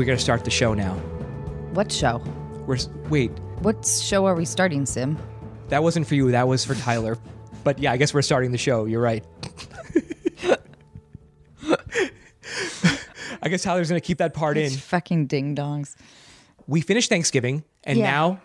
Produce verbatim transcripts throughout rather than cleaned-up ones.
We're going to start the show now. What show? We're Wait. What show are we starting, Sim? That wasn't for you. That was for Tyler. But yeah, I guess we're starting the show. You're right. I guess Tyler's going to keep that part These in. Fucking ding-dongs. We finished Thanksgiving, and yeah. now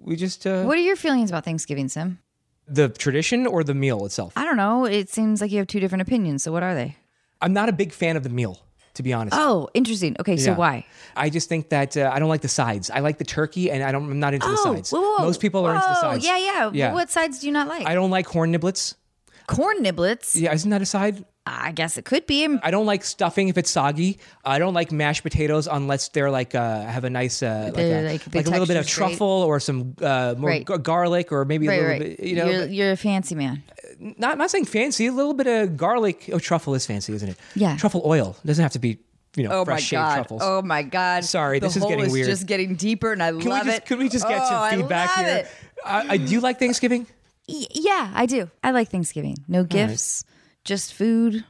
we just... Uh, what are your feelings about Thanksgiving, Sim? The tradition or the meal itself? I don't know. It seems like you have two different opinions, so what are they? I'm not a big fan of the meal, to be honest. Oh, interesting. Okay, so yeah. why? I just think that uh, I don't like the sides. I like the turkey, and I don't, I'm not into oh, the sides. Whoa, whoa, Most people whoa, are into the sides. Yeah, yeah, yeah. What sides do you not like? I don't like corn niblets. Corn niblets? Yeah, isn't that a side? I guess it could be. I don't like stuffing if it's soggy. I don't like mashed potatoes unless they're like uh, have a nice uh, like, a, like, like a little bit of truffle right. or some uh, more right. g- garlic or maybe right, a little right. bit. You know, you're, you're a fancy man. Not not saying fancy. A little bit of garlic. Oh, truffle is fancy, isn't it? Yeah, truffle oil. It doesn't have to be. You know, oh fresh my god! Truffles. Oh my god! Sorry, the this is getting is weird. Just getting deeper, and I can love just, it. Could we just get oh, some feedback I love here? I, I do you like Thanksgiving. Y- yeah, I do. I like Thanksgiving. No gifts. All right. Just food.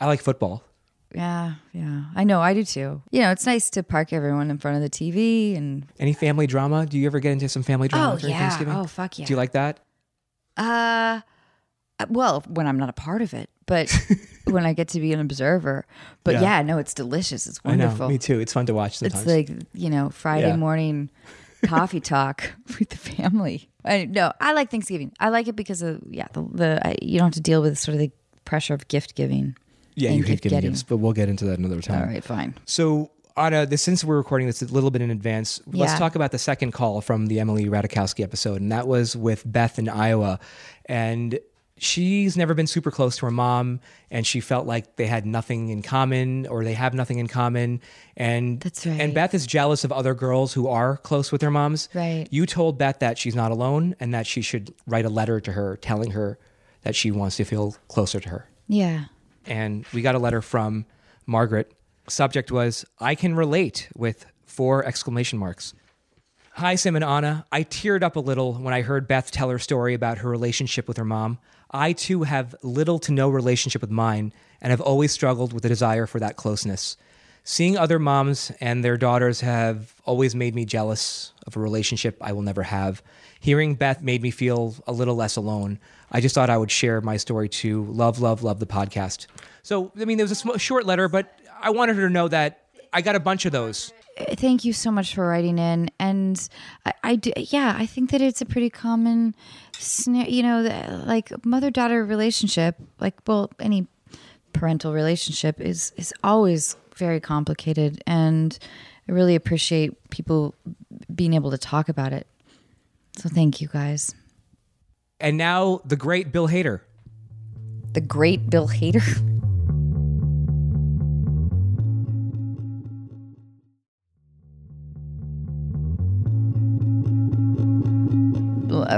I like football. Yeah, yeah. I know, I do too. You know, it's nice to park everyone in front of the T V. And any family drama? Do you ever get into some family drama oh, during yeah. Thanksgiving? Oh, fuck yeah. Do you like that? Uh, well, when I'm not a part of it, but when I get to be an observer. But yeah, yeah no, it's delicious. It's wonderful. I know, me too. It's fun to watch sometimes. It's like, you know, Friday yeah. morning coffee talk with the family. I, no, I like Thanksgiving. I like it because of, yeah, the, the I, you don't have to deal with sort of the pressure of gift giving. Yeah, you hate giving gifts, but we'll get into that another time. All right, fine. So, Anna, this, since we're recording this a little bit in advance, yeah. let's talk about the second call from the Emily Ratajkowski episode, and that was with Beth in Iowa. And she's never been super close to her mom, and she felt like they had nothing in common, or they have nothing in common. And that's right. And Beth is jealous of other girls who are close with their moms. Right. You told Beth that she's not alone, and that she should write a letter to her telling her that she wants to feel closer to her. Yeah. And we got a letter from Margaret. Subject was, I can relate with four exclamation marks. Hi, Sim and Anna. I teared up a little when I heard Beth tell her story about her relationship with her mom. I, too, have little to no relationship with mine and have always struggled with the desire for that closeness. Seeing other moms and their daughters have always made me jealous of a relationship I will never have. Hearing Beth made me feel a little less alone. I just thought I would share my story too. Love, love, love the podcast. So, I mean, there was a sm- short letter, but I wanted her to know that I got a bunch of those. Thank you so much for writing in. And I, I do, yeah, I think that it's a pretty common, you know, like mother-daughter relationship, like, well, any parental relationship is, is always very complicated. And I really appreciate people being able to talk about it. So thank you, guys. And now, the great Bill Hader. The great Bill Hader?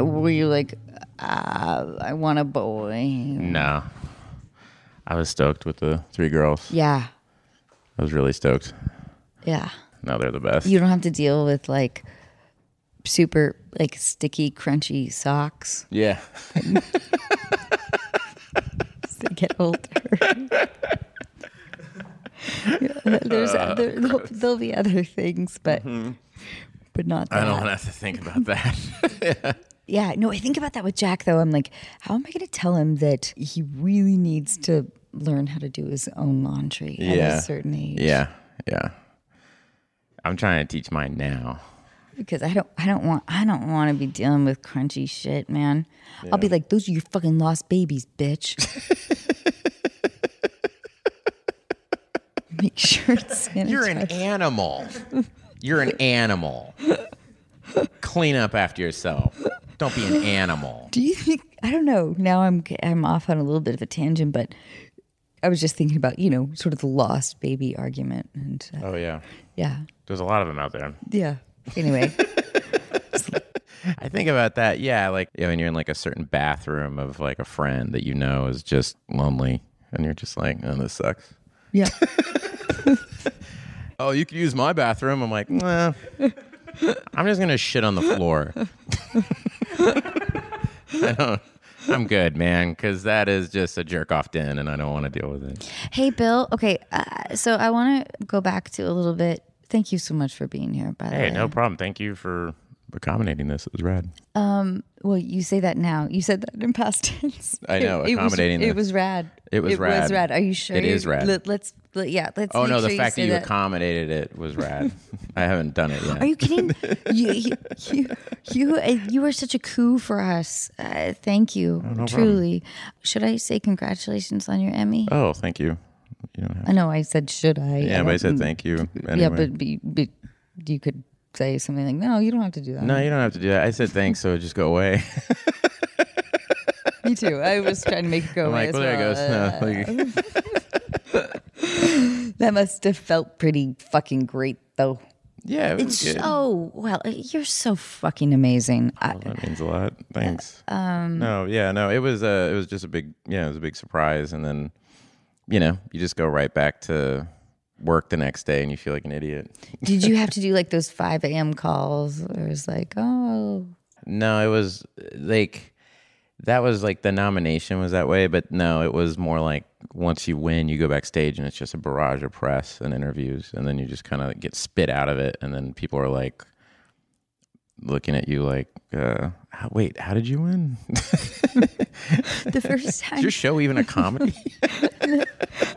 Were you like, uh, I want a boy? No. I was stoked with the three girls. Yeah. I was really stoked. Yeah. Now they're the best. You don't have to deal with, like, super, like, sticky, crunchy socks. Yeah. As they get older. yeah, there's uh, there, there'll, there'll be other things, but mm-hmm. but not that. I don't have to think about that. yeah. yeah. No, I think about that with Jack, though. I'm like, how am I going to tell him that he really needs to learn how to do his own laundry yeah. at a certain age? Yeah. Yeah. I'm trying to teach mine now. Because I don't, I don't want, I don't want to be dealing with crunchy shit, man. Yeah. I'll be like, those are your fucking lost babies, bitch. Make sure it's sanitized. You're an animal. You're an animal. Clean up after yourself. Don't be an animal. Do you think? I don't know. Now I'm, I'm off on a little bit of a tangent, but I was just thinking about, you know, sort of the lost baby argument, and uh, oh yeah, yeah. There's a lot of them out there. Yeah. Anyway, I think about that. Yeah, like yeah, when you're in like a certain bathroom of like a friend that you know is just lonely, and you're just like, "Oh, this sucks." Yeah. Oh, you could use my bathroom. I'm like, nah. I'm just gonna shit on the floor. I don't. I'm good, man, because that is just a jerk-off den, and I don't want to deal with it. Hey, Bill. Okay, uh, so I want to go back to a little bit. Thank you so much for being here, by the way. Hey, no problem. Thank you for accommodating this. It was rad. Um, well, you say that now. You said that in past tense. I know, it, accommodating this. It was rad. It was it rad. It was rad. Are you sure? It is rad. Let, let's, let, yeah, let's Oh, no, sure the fact you that you that. accommodated it was rad. I haven't done it yet. Are you kidding? you, you, you, you, uh, you were such a coup for us. Uh, thank you, oh, no truly. Problem. Should I say congratulations on your Emmy? Oh, thank you. you don't have I know, I said should I. Yeah, but I said thank you anyway. Yeah, but, but, but you could say something like, no, you don't have to do that. No, you don't have to do that. I said thanks, so just go away. Me too. I was trying to make it go I'm away. Like, well, well, there it goes. No, like... That must have felt pretty fucking great, though. Yeah, it was it's good. So well. You're so fucking amazing. Well, that means a lot. Thanks. Uh, um, no, yeah, no. It was uh, it was just a big, yeah, it was a big surprise, and then, you know, you just go right back to work the next day and you feel like an idiot. Did you have to do like those five a.m. calls? Or it was like, oh. No, it was like, that was like the nomination was that way. But no, it was more like once you win, you go backstage and it's just a barrage of press and interviews. And then you just kind of get spit out of it. And then people are like looking at you like, uh, wait, how did you win? The first time. Is your show even a comedy?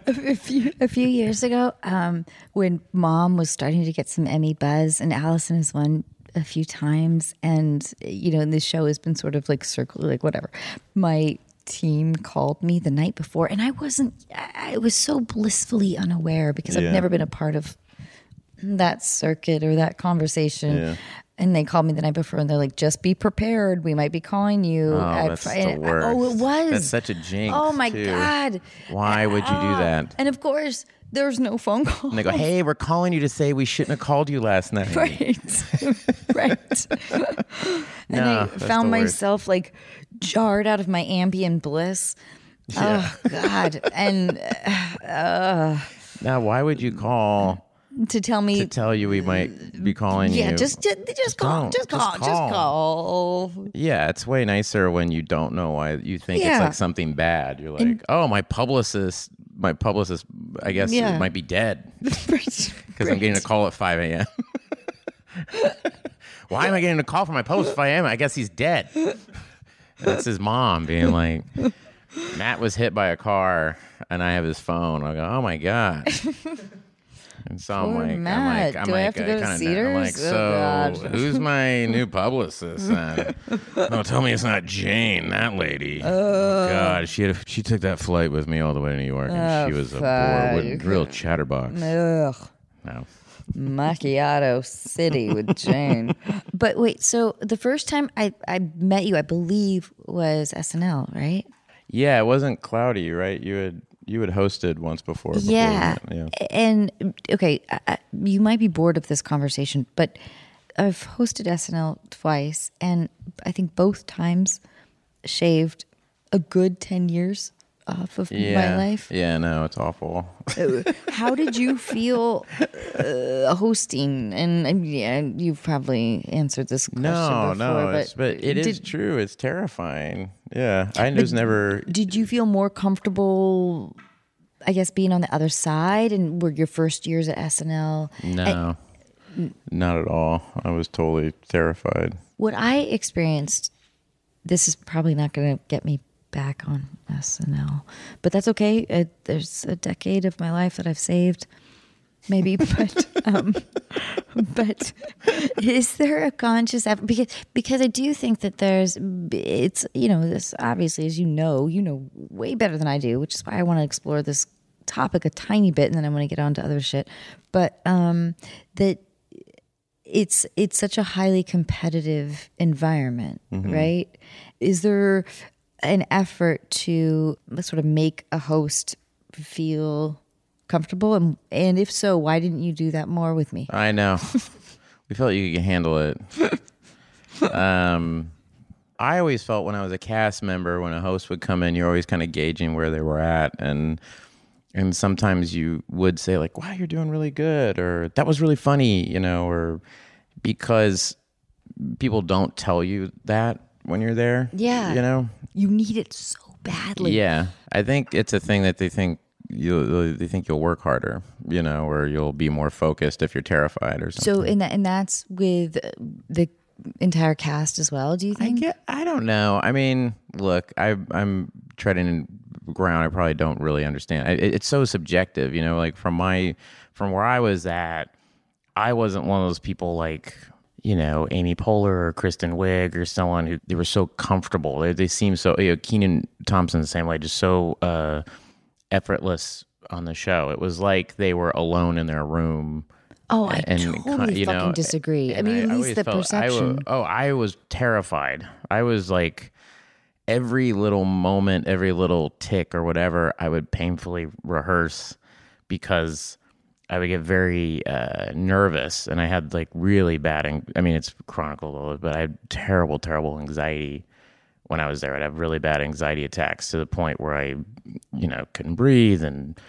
A few, a few years ago, um, when Mom was starting to get some Emmy buzz, and Allison has won a few times, and you know, and this show has been sort of like circling, like whatever. My team called me the night before, and I wasn't. I was so blissfully unaware because yeah. I've never been a part of that circuit or that conversation. Yeah. And they called me the night before, and they're like, "Just be prepared. We might be calling you." Oh, that's the worst. Oh, it was. That's such a jinx. Oh my too. God! Why would you do that? And of course, there's no phone call. And they go, "Hey, we're calling you to say we shouldn't have called you last night." Right, right. And no, I found myself like jarred out of my ambient bliss. Yeah. Oh God! And uh, now, why would you call? To tell me, to tell you, we might be calling yeah, you. Yeah, just, just, just call, just call, just call, just call. Yeah, it's way nicer when you don't know why you think yeah. it's like something bad. You're like, and, oh, my publicist, my publicist, I guess yeah. might be dead because I'm getting a call at five a.m. Why am I getting a call from my publicist at five a.m.? I guess he's dead. And that's his mom being like, Matt was hit by a car, and I have his phone. I go, oh my God. And so I'm like, Matt. I'm like, I'm Do like, I have to go to Cedars? I'm like, so oh, who's my new publicist? Then? No, tell me it's not Jane, that lady. Uh, oh God, she had a, she took that flight with me all the way to New York, and oh, she was fuck. a bored, real chatterbox. Ugh. No. Macchiato City with Jane. But wait, so the first time I, I met you, I believe, was S N L, right? Yeah, it wasn't Cloudy, right? You had. You had hosted once before. before yeah. yeah. And, okay, I, you might be bored of this conversation, but I've hosted S N L twice, and I think both times shaved a good ten years off of yeah. my life. Yeah, no, it's awful. How did you feel uh, hosting? And, and yeah, you've probably answered this question no, before. No, no, but, but it did, is true. It's terrifying. Yeah, I was never... Did you feel more comfortable, I guess, being on the other side? And were your first years at S N L? No, I, not at all. I was totally terrified. What I experienced, this is probably not going to get me back on S N L, but that's okay. I, there's a decade of my life that I've saved, maybe, but... um, but is there a conscious effort? Because, because I do think that there's, it's, you know, this obviously, as you know, you know way better than I do, which is why I want to explore this topic a tiny bit and then I want to get on to other shit. But um, that it's, it's such a highly competitive environment, mm-hmm. right? Is there an effort to sort of make a host feel comfortable? And, and if so, why didn't you do that more with me? I know. We felt you could handle it. um, I always felt when I was a cast member, when a host would come in, you're always kind of gauging where they were at. And and sometimes you would say like, wow, you're doing really good. Or that was really funny, you know, or because people don't tell you that. when you're there. Yeah. You know? You need it so badly. Yeah. I think it's a thing that they think you they think you'll work harder, you know, or you'll be more focused if you're terrified or something. So and that, and that's with the entire cast as well, do you think? I, get, I don't know. I mean, look, I I'm treading ground I probably don't really understand. I, it, it's so subjective, you know, like from my from where I was at, I wasn't one of those people like, you know, Amy Poehler or Kristen Wiig or someone who they were so comfortable. They, they seemed so, you know, Kenan Thompson the same way, just so uh, effortless on the show. It was like they were alone in their room. Oh, I and, totally you know, fucking disagree. I mean, I, at least I the felt, perception. I, oh, I was terrified. I was like, every little moment, every little tick or whatever, I would painfully rehearse because I would get very uh, nervous, and I had like really bad, ang- I mean, it's chronicled, but I had terrible, terrible anxiety when I was there. I'd have really bad anxiety attacks to the point where I, you know, couldn't breathe, and,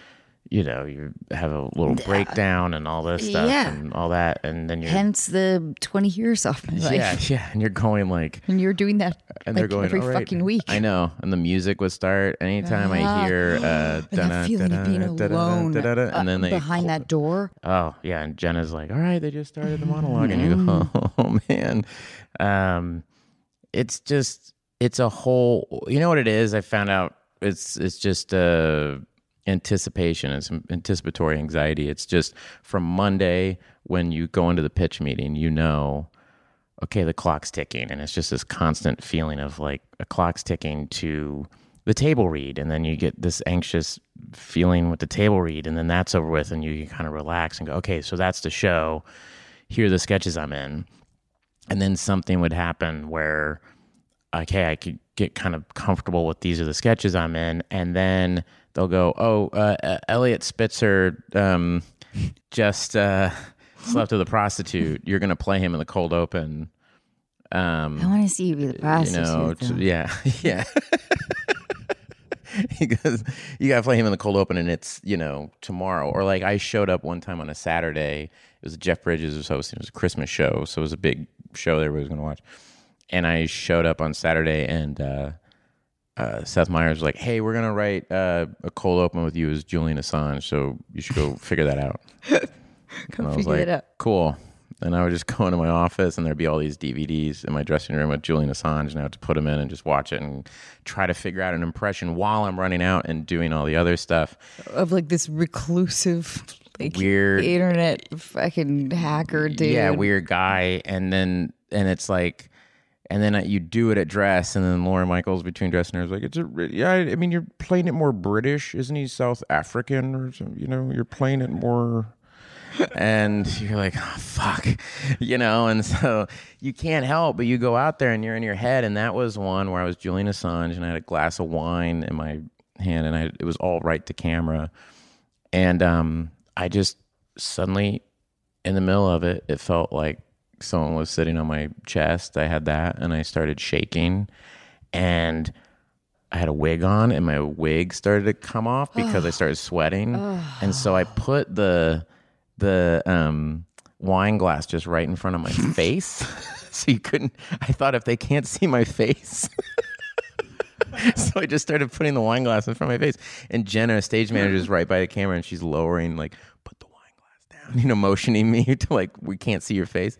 you know, you have a little yeah. breakdown and all this stuff yeah. and all that. And then you're... Hence the twenty years off my life. Yeah, yeah. And you're going like... And you're doing that and like, they're going, every right. fucking week. I know. And the music would start. Anytime uh-huh. I hear... Uh, that feeling of being alone and then they, behind that door. Oh, yeah. And Jenna's like, all right, they just started the monologue. Mm-hmm. And you go, oh, man. Um, it's just... It's a whole... You know what it is? I found out it's, it's just... Uh, anticipation and some anticipatory anxiety. It's just from Monday when you go into the pitch meeting, you know, okay, the clock's ticking, and it's just this constant feeling of like a clock's ticking to the table read, and then you get this anxious feeling with the table read, and then that's over with, and you kind of relax and go, okay, so that's the show. Here are the sketches I'm in. And then something would happen where, okay, I could get kind of comfortable with these are the sketches I'm in, and then they'll go, oh, uh, uh, Elliot Spitzer um, just uh, slept with a prostitute. You're going to play him in the cold open. Um, I want to see you be the prostitute. You know, t- yeah, yeah. Because you got to play him in the cold open, and it's, you know, tomorrow. Or like I showed up one time on a Saturday. It was Jeff Bridges was hosting. It was a Christmas show, so it was a big show that everybody was going to watch. And I showed up on Saturday, and... Uh, Uh, Seth Meyers was like, hey, we're going to write uh, a cold open with you as Julian Assange, so you should go figure that out. Come figure like, it out. Cool. And I would just go into my office, and there'd be all these D V Ds in my dressing room with Julian Assange, and I would put them in and just watch it and try to figure out an impression while I'm running out and doing all the other stuff. Of like this reclusive, like, weird internet fucking hacker dude. Yeah, weird guy. And then, and it's like... And then you do it at dress, and then Lorne Michaels between dress and her is like, it's a, yeah, I mean, you're playing it more British, isn't he South African or something? You know, you're playing it more, and you're like, oh, fuck, you know, and so you can't help, but you go out there and you're in your head, and that was one where I was Julian Assange, and I had a glass of wine in my hand, and I, it was all right to camera, and um, I just suddenly, in the middle of it, it felt like someone was sitting on my chest. I had that, and I started shaking, and I had a wig on, and my wig started to come off because I started sweating. And so I put the the um, wine glass just right in front of my face, so you couldn't. I thought, if they can't see my face. So I just started putting the wine glass in front of my face, and Jenna, stage manager, is right by the camera, and she's lowering like, you know, motioning me to like, we can't see your face.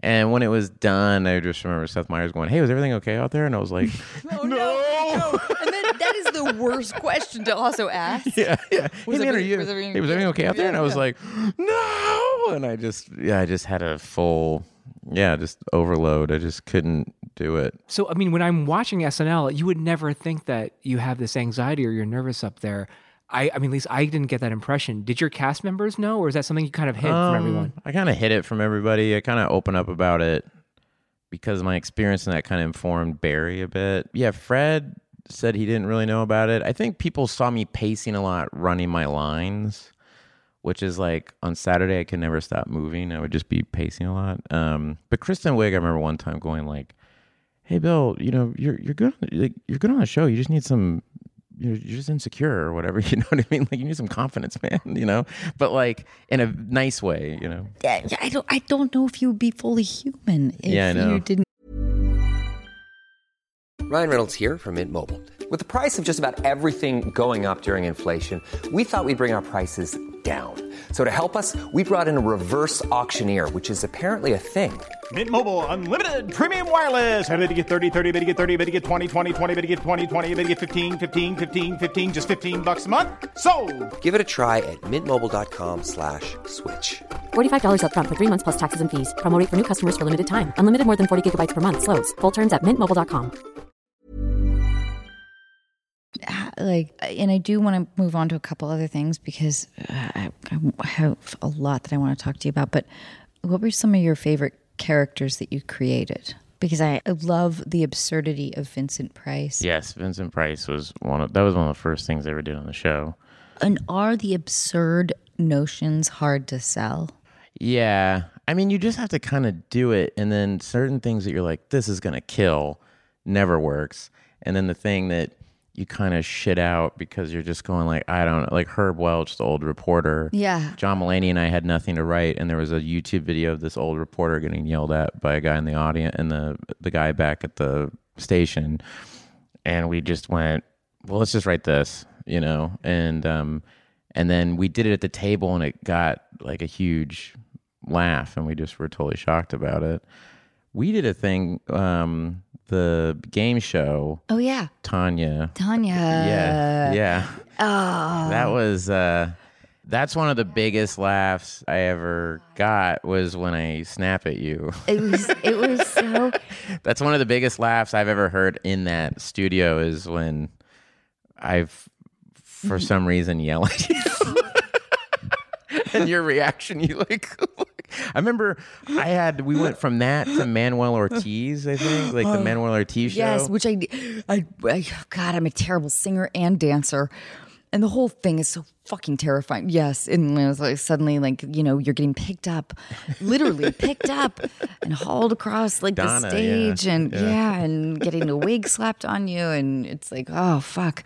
And when it was done, I just remember Seth Meyers going, hey, was everything okay out there? And I was like, no, no, no. no. And then that is the worst question to also ask. Yeah, yeah. Was, hey, man, are you, was everything, hey, was everything okay out there? And I was like, no. And I just, yeah, I just had a full, yeah, just overload. I just couldn't do it. So, I mean, when I'm watching S N L, you would never think that you have this anxiety or you're nervous up there. I, I mean, at least I didn't get that impression. Did your cast members know, or is that something you kind of hid um, from everyone? I kind of hid it from everybody. I kind of opened up about it because my experience in that kind of informed Barry a bit. Yeah, Fred said he didn't really know about it. I think people saw me pacing a lot, running my lines, which is like on Saturday I could never stop moving. I would just be pacing a lot. Um, but Kristen Wiig, I remember one time going like, "Hey, Bill, you know, you're you're good, like, you're good on the show. You just need some." You're just insecure or whatever, you know what I mean? Like, you need some confidence, man, you know? But, like, in a nice way, you know? I don't, I don't know if you would be fully human if yeah, I know. you didn't. Ryan Reynolds here from Mint Mobile. With the price of just about everything going up during inflation, we thought we'd bring our prices down. So to help us, we brought in a reverse auctioneer, which is apparently a thing. Mint Mobile Unlimited Premium Wireless. How to get thirty, thirty, how to get thirty, how to get twenty, twenty, twenty, how to get twenty, twenty, how to get fifteen, fifteen, fifteen, fifteen, just fifteen bucks a month? Sold! Give it a try at mintmobile.com slash switch. forty-five dollars up front for three months plus taxes and fees. Promo rate for new customers for limited time. Unlimited more than forty gigabytes per month. Slows full terms at mint mobile dot com. Like, and I do want to move on to a couple other things because I, I have a lot that I want to talk to you about. But what were some of your favorite characters that you created? Because I love the absurdity of Vincent Price. Yes, Vincent Price was one of that was one of the first things they ever did on the show. And are the absurd notions hard to sell? Yeah, I mean, you just have to kind of do it, and then certain things that you're like, this is gonna kill, never works, and then the thing that you kind of shit out because you're just going like, I don't know, like Herb Welch, the old reporter. Yeah. John Mulaney and I had nothing to write, and there was a YouTube video of this old reporter getting yelled at by a guy in the audience and the the guy back at the station, and we just went, well, let's just write this, you know, and um, and then we did it at the table, and it got like a huge laugh, and we just were totally shocked about it. We did a thing. Um, The game show. Oh, yeah. Tanya. Tanya. Yeah. Yeah. Oh. That was, uh, that's one of the biggest laughs I ever got was when I snap at you. It was, it was so. That's one of the biggest laughs I've ever heard in that studio is when I've, for some reason, yelled at you. And your reaction, you like. I remember I had, we went from that to Manuel Ortiz, I think, like the Manuel Ortiz show. Yes, which I, I, I, God, I'm a terrible singer and dancer. And the whole thing is so fucking terrifying. Yes. And it was like suddenly, like, you know, you're getting picked up, literally picked up and hauled across like Donna, the stage yeah, and yeah. yeah, and getting a wig slapped on you. And it's like, oh, fuck.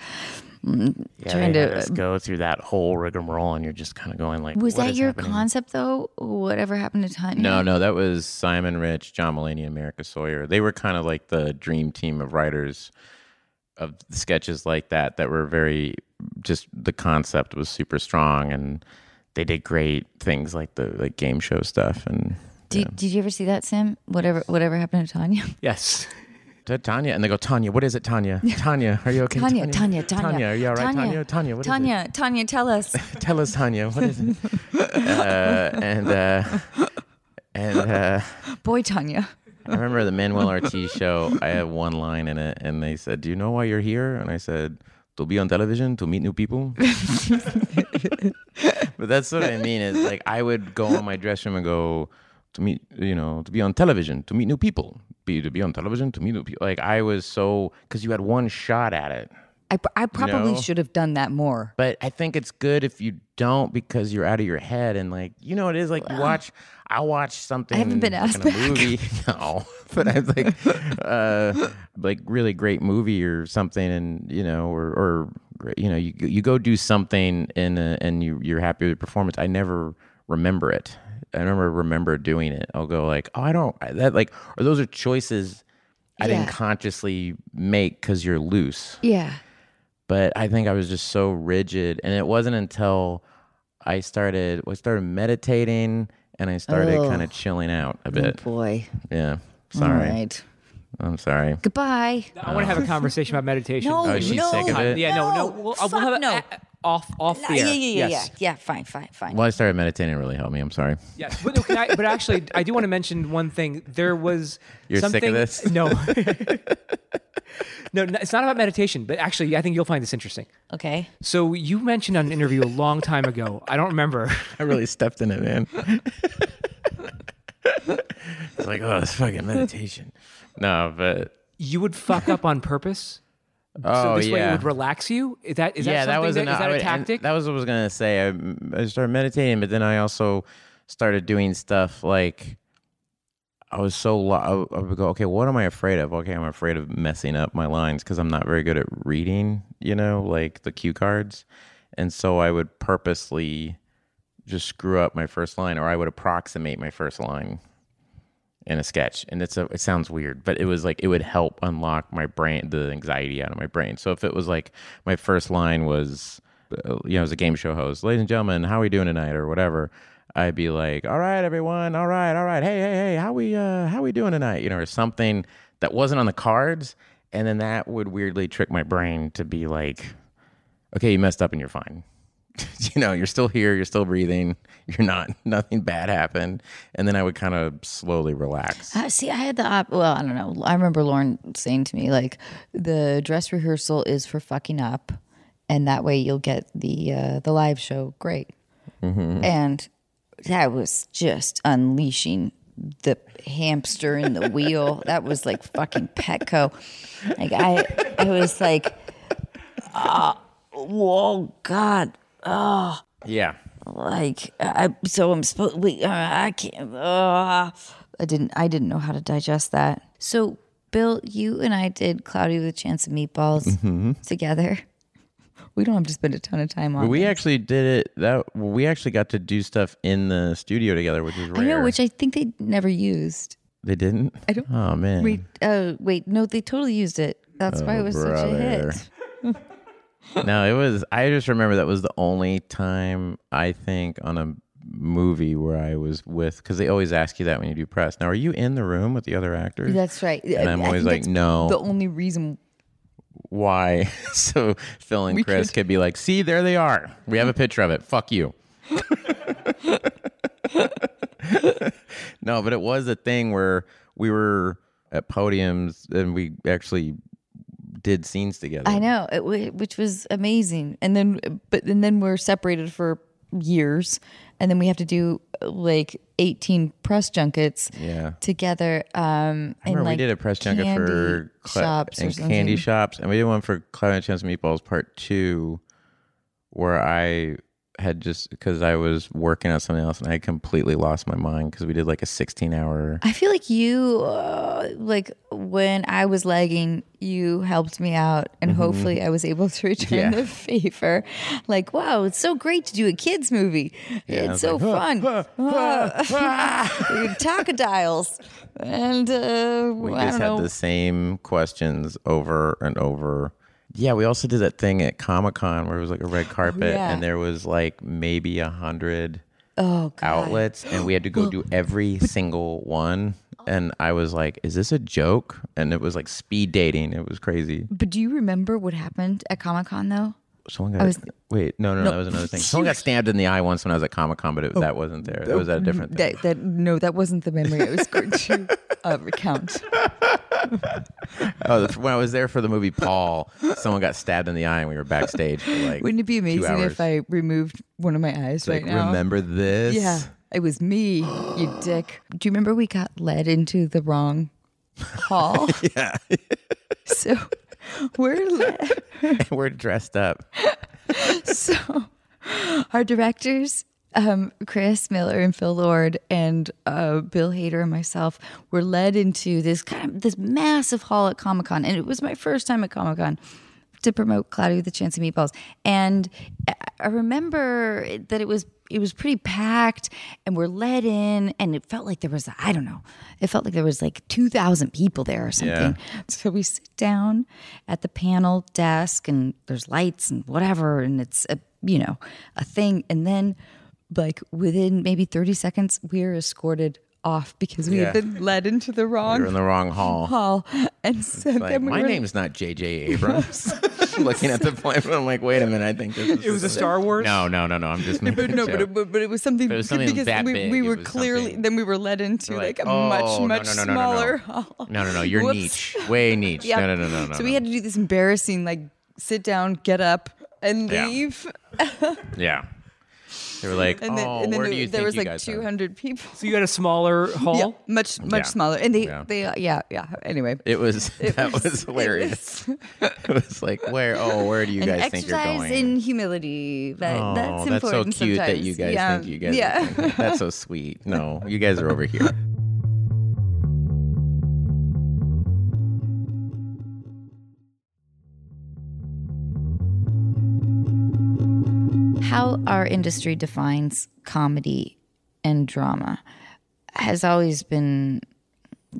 Yeah, trying to just go through that whole rigmarole, and you're just kind of going like, was that your happening? Concept though? Whatever happened to Tanya? No, no, that was Simon Rich, John Mulaney, America Sawyer. They were kind of like the dream team of writers of sketches like that that were very just the concept was super strong, and they did great things like the like game show stuff. And did yeah. did you ever see that, Sim? Whatever whatever happened to Tanya? Yes. To Tanya, and they go, Tanya, what is it, Tanya? Tanya, are you okay? Tanya, Tanya, Tanya. Tanya, Tanya are you all right, Tanya? Tanya, Tanya what Tanya, is it? Tanya, Tanya, tell us. Tell us, Tanya, what is it? uh, and, uh, and, uh, boy, Tanya. I remember the Manuel Ortiz show, I had one line in it, and they said, do you know why you're here? And I said, to be on television, to meet new people. But that's what I mean, is like, I would go in my dress room and go, to meet, you know, to be on television, to meet new people, be to be on television, to meet new people. Like I was so, because you had one shot at it. I, I probably you know? should have done that more. But I think it's good if you don't because you're out of your head and like, you know, it is like you watch, I watch something. I haven't been asked like in a movie. No, but I was like, uh, like really great movie or something and, you know, or, or you know, you you go do something and, uh, and you, you're happy with the performance. I never remember it. I remember remember doing it. I'll go like, oh, I don't that like, or those are choices I yeah. didn't consciously make because you're loose. Yeah. But I think I was just so rigid, and it wasn't until I started I started meditating and I started oh. kind of chilling out a bit. Oh boy. Yeah. Sorry. All right. I'm sorry. Goodbye. No, I want to have a conversation about meditation. No, oh, she's no, sick of it? Yeah, no, no. no. We'll, Fuck we'll have a, no. A, off off the air. Yeah, yeah, yeah, yes. yeah. Yeah, fine, fine, fine. Well, I started meditating. It really helped me. I'm sorry. Yes, but, can I, but actually, I do want to mention one thing. There was You're something... You're sick of this? No. no. No, it's not about meditation, but actually, I think you'll find this interesting. Okay. So you mentioned on an interview a long time ago. I don't remember. I really stepped in it, man. It's like, oh, this fucking meditation. No, but you would fuck up on purpose. Oh, so this yeah. way it would relax you. Is that is yeah, that something? That was that, an, is that a tactic? I, that was what I was gonna say. I, I started meditating, but then I also started doing stuff like I was so lo- I would go, okay, what am I afraid of? Okay, I'm afraid of messing up my lines because I'm not very good at reading, you know, like the cue cards, and so I would purposely just screw up my first line, or I would approximate my first line. in a sketch. And it's a, it sounds weird, but it was like, it would help unlock my brain, the anxiety out of my brain. So if it was like, my first line was, you know, as a game show host, ladies and gentlemen, how are we doing tonight or whatever? I'd be like, all right, everyone. All right. All right. Hey, hey, hey, how we, uh, how we doing tonight? You know, or something that wasn't on the cards. And then that would weirdly trick my brain to be like, okay, you messed up and you're fine. You know, you're still here, you're still breathing, you're not, nothing bad happened. And then I would kind of slowly relax. Uh, see, I had the, op- well, I don't know. I remember Lauren saying to me, like, the dress rehearsal is for fucking up. And that way you'll get the uh, the live show great. Mm-hmm. And that was just unleashing the hamster in the wheel. That was like fucking Petco. Like, I, I was like, oh, oh God. Oh yeah, like I so I'm supposed. Uh, I can't. Uh, I didn't. I didn't know how to digest that. So Bill, you and I did Cloudy with a Chance of Meatballs mm-hmm. together. We don't have to spend a ton of time on. We things. actually did it. That we actually got to do stuff in the studio together, which is rare. I know, which I think they never used. They didn't. I don't. Oh man. Wait. Uh, wait. No, they totally used it. That's oh, why it was brother. such a hit. No, it was, I just remember that was the only time I think on a movie where I was with, because they always ask you that when you do press. Now, are you in the room with the other actors? That's right. And I'm I always like, no. The only reason why. So Phil and we Chris could. could be like, see, there they are. We have a picture of it. Fuck you. No, but it was a thing where we were at podiums and we actually did scenes together. I know, it, which was amazing. And then, but and then we're separated for years, and then we have to do like eighteen press junkets yeah. together. Um, I remember and like we did a press junket for Cla- and candy shops, and we did one for Cloudy with a Chance of Meatballs Part Two, where I had just because I was working on something else, and I had completely lost my mind because we did like a sixteen hour. I feel like you, uh, like when I was lagging, you helped me out, and mm-hmm. hopefully I was able to return yeah. the favor. Like, wow, it's so great to do a kids movie. Yeah, it's so like, fun. Ah, ah, ah, ah. Crocodiles, and uh, we I just had know. the same questions over and over. Yeah, we also did that thing at Comic-Con where it was like a red carpet yeah. and there was like maybe a hundred oh, outlets and we had to go well, do every but, single one. And I was like, is this a joke? And it was like speed dating. It was crazy. But do you remember what happened at Comic-Con though? Someone got, was, wait, no, no, no, that was another thing. Someone got stabbed in the eye once when I was at Comic-Con, but it, oh, that wasn't there. That was at a different thing. That, that, no, that wasn't the memory I was going to uh, recount. Oh, when I was there for the movie Paul, someone got stabbed in the eye and we were backstage for like Wouldn't it be amazing if I removed one of my eyes like, right now? Remember this? Yeah, it was me, you dick. Do you remember we got led into the wrong hall? Yeah. So... We're le- and we're dressed up. So our directors, um, Chris Miller and Phil Lord and uh, Bill Hader and myself, were led into this kind of this massive hall at Comic-Con, and it was my first time at Comic-Con to promote Cloudy with a Chance of Meatballs. And I remember that it was it was pretty packed, and we're led in, and it felt like there was I don't know, it felt like there was like two thousand people there or something. Yeah. So we sit down at the panel desk, and there's lights and whatever, and it's a you know a thing, and then like within maybe thirty seconds, we're escorted off because we yeah. had been led into the wrong. We were in the wrong hall. Hall, and so like, then we my were, name's not J J Abrams. Looking at the plan, I'm like, wait a minute. I think this is it was a Star Wars. No, no, no, no. I'm just making but, no, but it, but it was something, but it was something because that we, big. we were clearly something. Then we were led into like, like a oh, much, much no, no, no, smaller. No, no, no, no. no you're Whoops. niche, way niche. Yeah. No, no, no, no. no so no. we had to do this embarrassing, like, sit down, get up, and leave. Yeah. yeah. They were like, and then, oh, and then where there, do you there think was you like guys two hundred are? People. So you had a smaller hall, yeah, much much yeah. smaller, and they yeah. they uh, yeah yeah. Anyway, it was it that was, was hilarious. It was, it was like where oh where do you guys think you're going? Exercise in humility. That, oh, that's, that's important so cute sometimes. That you guys yeah. think you guys. Yeah. Think that's so sweet. No, you guys are over here. How our industry defines comedy and drama has always been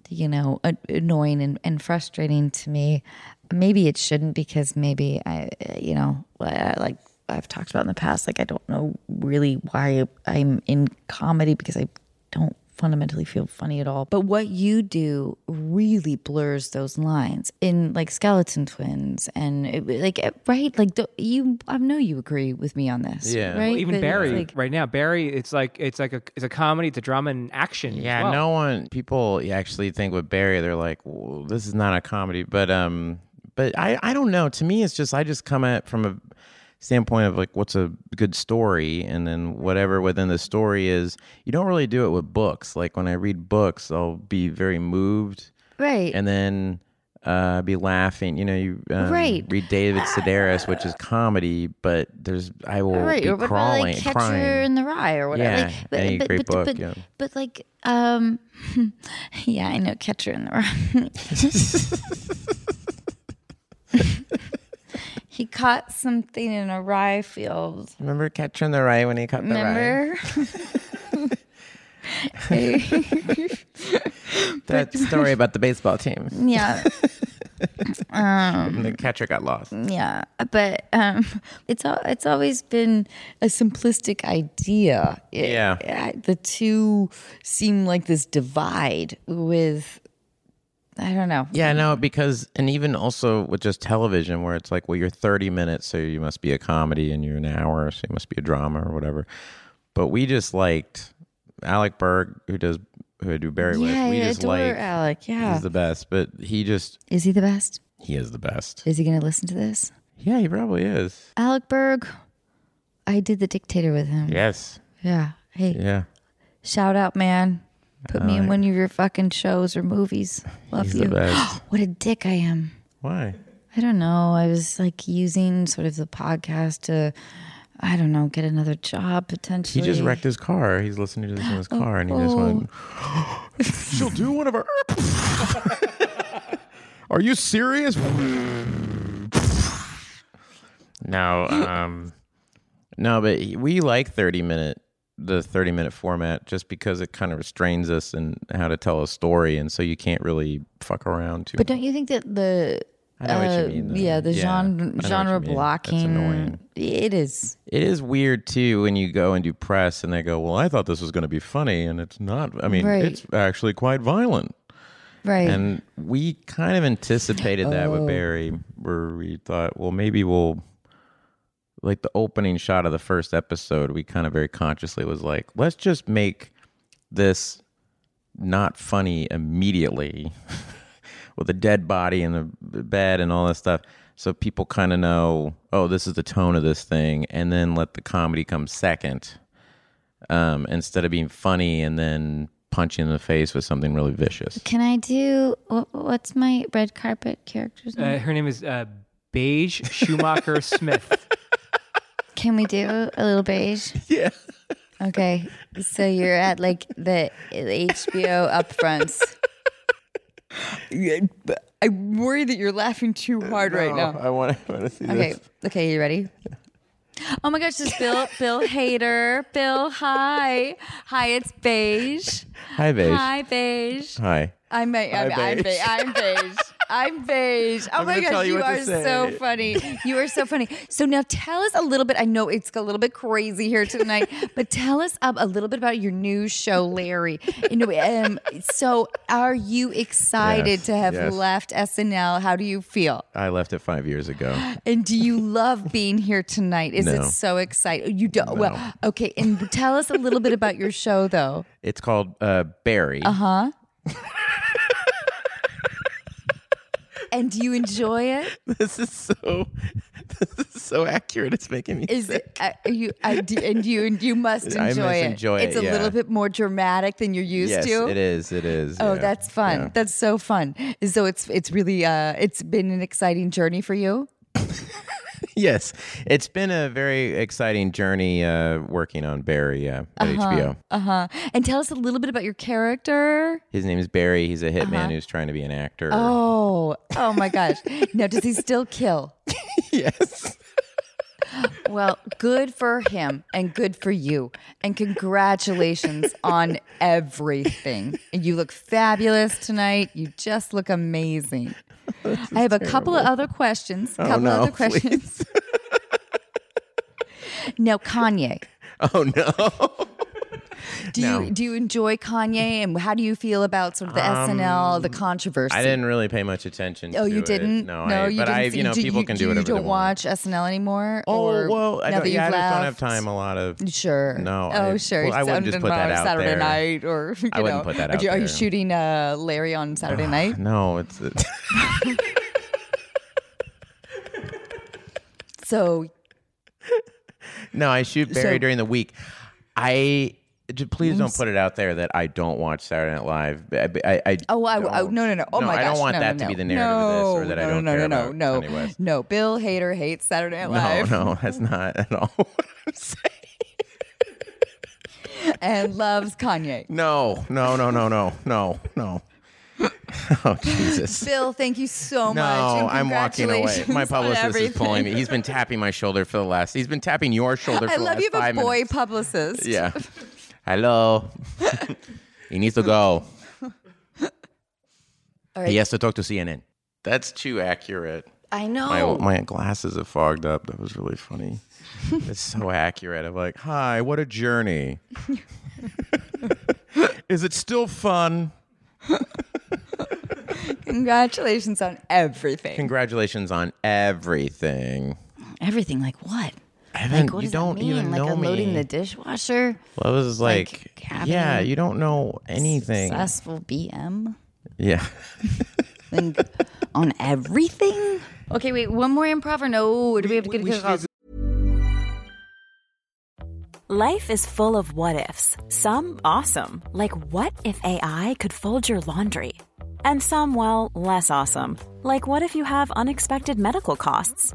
you know, annoying and, and frustrating to me. Maybe it shouldn't, because maybe I, you know, like I've talked about in the past, like I don't know really why I'm in comedy, because I don't fundamentally feel funny at all. But what you do really blurs those lines in like Skeleton Twins and it, like, right? Like the, you, I know you agree with me on this. Yeah. Right? Well, even but Barry like, right now, Barry, it's like, it's like a, it's a comedy, it's a drama and action. Yeah. Well. No one, people actually think with Barry, they're like, well, this is not a comedy, but, um, but I, I don't know. To me, it's just, I just come at from a standpoint of like, what's a good story? And then whatever within the story is, you don't really do it with books. Like when I read books, I'll be very moved. Right. And then uh, be laughing. You know, you um, right. read David Sedaris, which is comedy, but there's, I will right. be or crawling, like Catcher crying. in the Rye or whatever. Yeah, like, but, any but, great but, book. But, yeah. but like, um, yeah, I know Catcher in the Rye. He caught something in a rye field. Remember Catcher in the Rye when he caught the Remember? rye? That story about the baseball team. Yeah. Um, the catcher got lost. Yeah, but um, it's all, it's always been a simplistic idea. It, yeah. I, the two seem like this divide with... I don't know. Yeah, no, because, and even also with just television where it's like, well, you're thirty minutes, so you must be a comedy, and you're an hour, so you must be a drama or whatever. But we just liked Alec Berg, who does, who I do Barry yeah, with. We yeah, just adore like, Alec, yeah. He's the best, but he just. Is he the best? He is the best. Is he going to listen to this? Yeah, he probably is. Alec Berg, I did The Dictator with him. Yes. Yeah. Hey. Yeah. Shout out, man. Put me uh, in one of your fucking shows or movies. Love he's you. The best. What a dick I am. Why? I don't know. I was like using sort of the podcast to, I don't know, get another job potentially. He just wrecked his car. He's listening to this in his oh, car and he oh. just went, oh, she'll do one of our. Are you serious? No, um, no, but we like thirty minute. The thirty minute format, just because it kind of restrains us in how to tell a story, and so you can't really fuck around too. But don't you think that the I know uh, what you mean, though. yeah the yeah, genre genre blocking it is it is weird too when you go and do press and they go, well, I thought this was going to be funny, and it's not. I mean, right. It's actually quite violent. Right. And we kind of anticipated that oh. with Barry, where we thought, well, maybe we'll. Like the opening shot of the first episode, we kind of very consciously was like, let's just make this not funny immediately with a dead body in the bed and all that stuff. So people kind of know, oh, this is the tone of this thing. And then let the comedy come second um, instead of being funny and then punch you in the face with something really vicious. Can I do, what's my red carpet character's name? Uh, her name is uh, Beige Schumacher Smith. Can we do a little beige? Yeah. Okay. So you're at like the H B O upfronts. I'm worried that you're laughing too hard no, right now. I want to, I want to see okay. this. Okay. You ready? Oh my gosh, this is Bill, Bill Hader. Bill, hi. Hi, it's Beige. Hi, Beige. Hi, Beige. Hi. I'm, I'm, hi, I'm, beige. I'm, beige. I'm Beige. I'm beige. Oh I'm my gosh, you, you are so funny. You are so funny. So now tell us a little bit. I know it's a little bit crazy here tonight, but tell us um, a little bit about your new show, Larry. You know, um, so are you excited yes, to have yes. left S N L? How do you feel? I left it five years ago. And do you love being here tonight? Is no. it so exciting? You don't. No. Well, okay. And tell us a little bit about your show, though. It's called uh, Barry. Uh huh. And do you enjoy it? This is so, this is so accurate. It's making me is sick. It, uh, you, I do, and you, and you must enjoy I must it. Enjoy it's it, a yeah. little bit more dramatic than you're used yes, to. Yes, it is. It is. Oh, yeah. That's fun. Yeah. That's so fun. So it's it's really uh, it's been an exciting journey for you. Yes, it's been a very exciting journey uh, working on Barry uh, at uh-huh, H B O. Uh huh. And tell us a little bit about your character. His name is Barry. He's a hitman uh-huh. who's trying to be an actor. Oh, oh my gosh! Now, does he still kill? Yes. Well, good for him and good for you. And congratulations on everything. You look fabulous tonight. You just look amazing. I have terrible. a couple of other questions. A couple oh, no, of other questions. Now, Kanye. Oh, no. Do no. you do you enjoy Kanye, and how do you feel about sort of the um, S N L, the controversy? I didn't really pay much attention. Oh, to you didn't? It. No, no, I, you but didn't. I, you know, do, people you, can do, do whatever they want. You don't watch S N L anymore? Oh, or well, I, don't, yeah, I just don't have time. A lot of sure. No. Oh, I, sure. Well, I wouldn't just put that out Saturday there. Night, or you I wouldn't know. Put that out. Are you, are you shooting uh, Larry on Saturday night? No, it's. it's so. No, I shoot Barry so, during the week. I. Please don't put it out there that I don't watch Saturday Night Live. I, I, I oh, I, I, no, no, no. Oh, no, my gosh. I don't want no, that no, to no. be the narrative no, of this or that no, I don't no, care no, no, about no, Kanye West. No, Bill Hader hates Saturday Night Live. No, no, that's not at all what I'm saying. And loves Kanye. No, no, no, no, no, no, no. Oh, Jesus. Bill, thank you so no, much. No, I'm walking away. My publicist is pulling me. He's been tapping my shoulder for the last... He's been tapping your shoulder for I the last five minutes. I love you have a boy minutes. Publicist. Yeah. Hello. He needs to go. All right. He has to talk to C N N. That's too accurate. I know. My, my glasses have fogged up. That was really funny. It's so accurate. I'm like, hi, what a journey. Is it still fun? Congratulations on everything. Congratulations on everything. Everything? Like what? Evan, like, what you does don't that mean? Even like know unloading me. The dishwasher. Well, it was like, like yeah, you don't know anything. Successful B M. Yeah. Like, on everything. Okay, wait, one more improv or no? Do we, we have to get we, a call? Life is full of what ifs. Some awesome, like what if A I could fold your laundry? And some, well, less awesome. Like what if you have unexpected medical costs?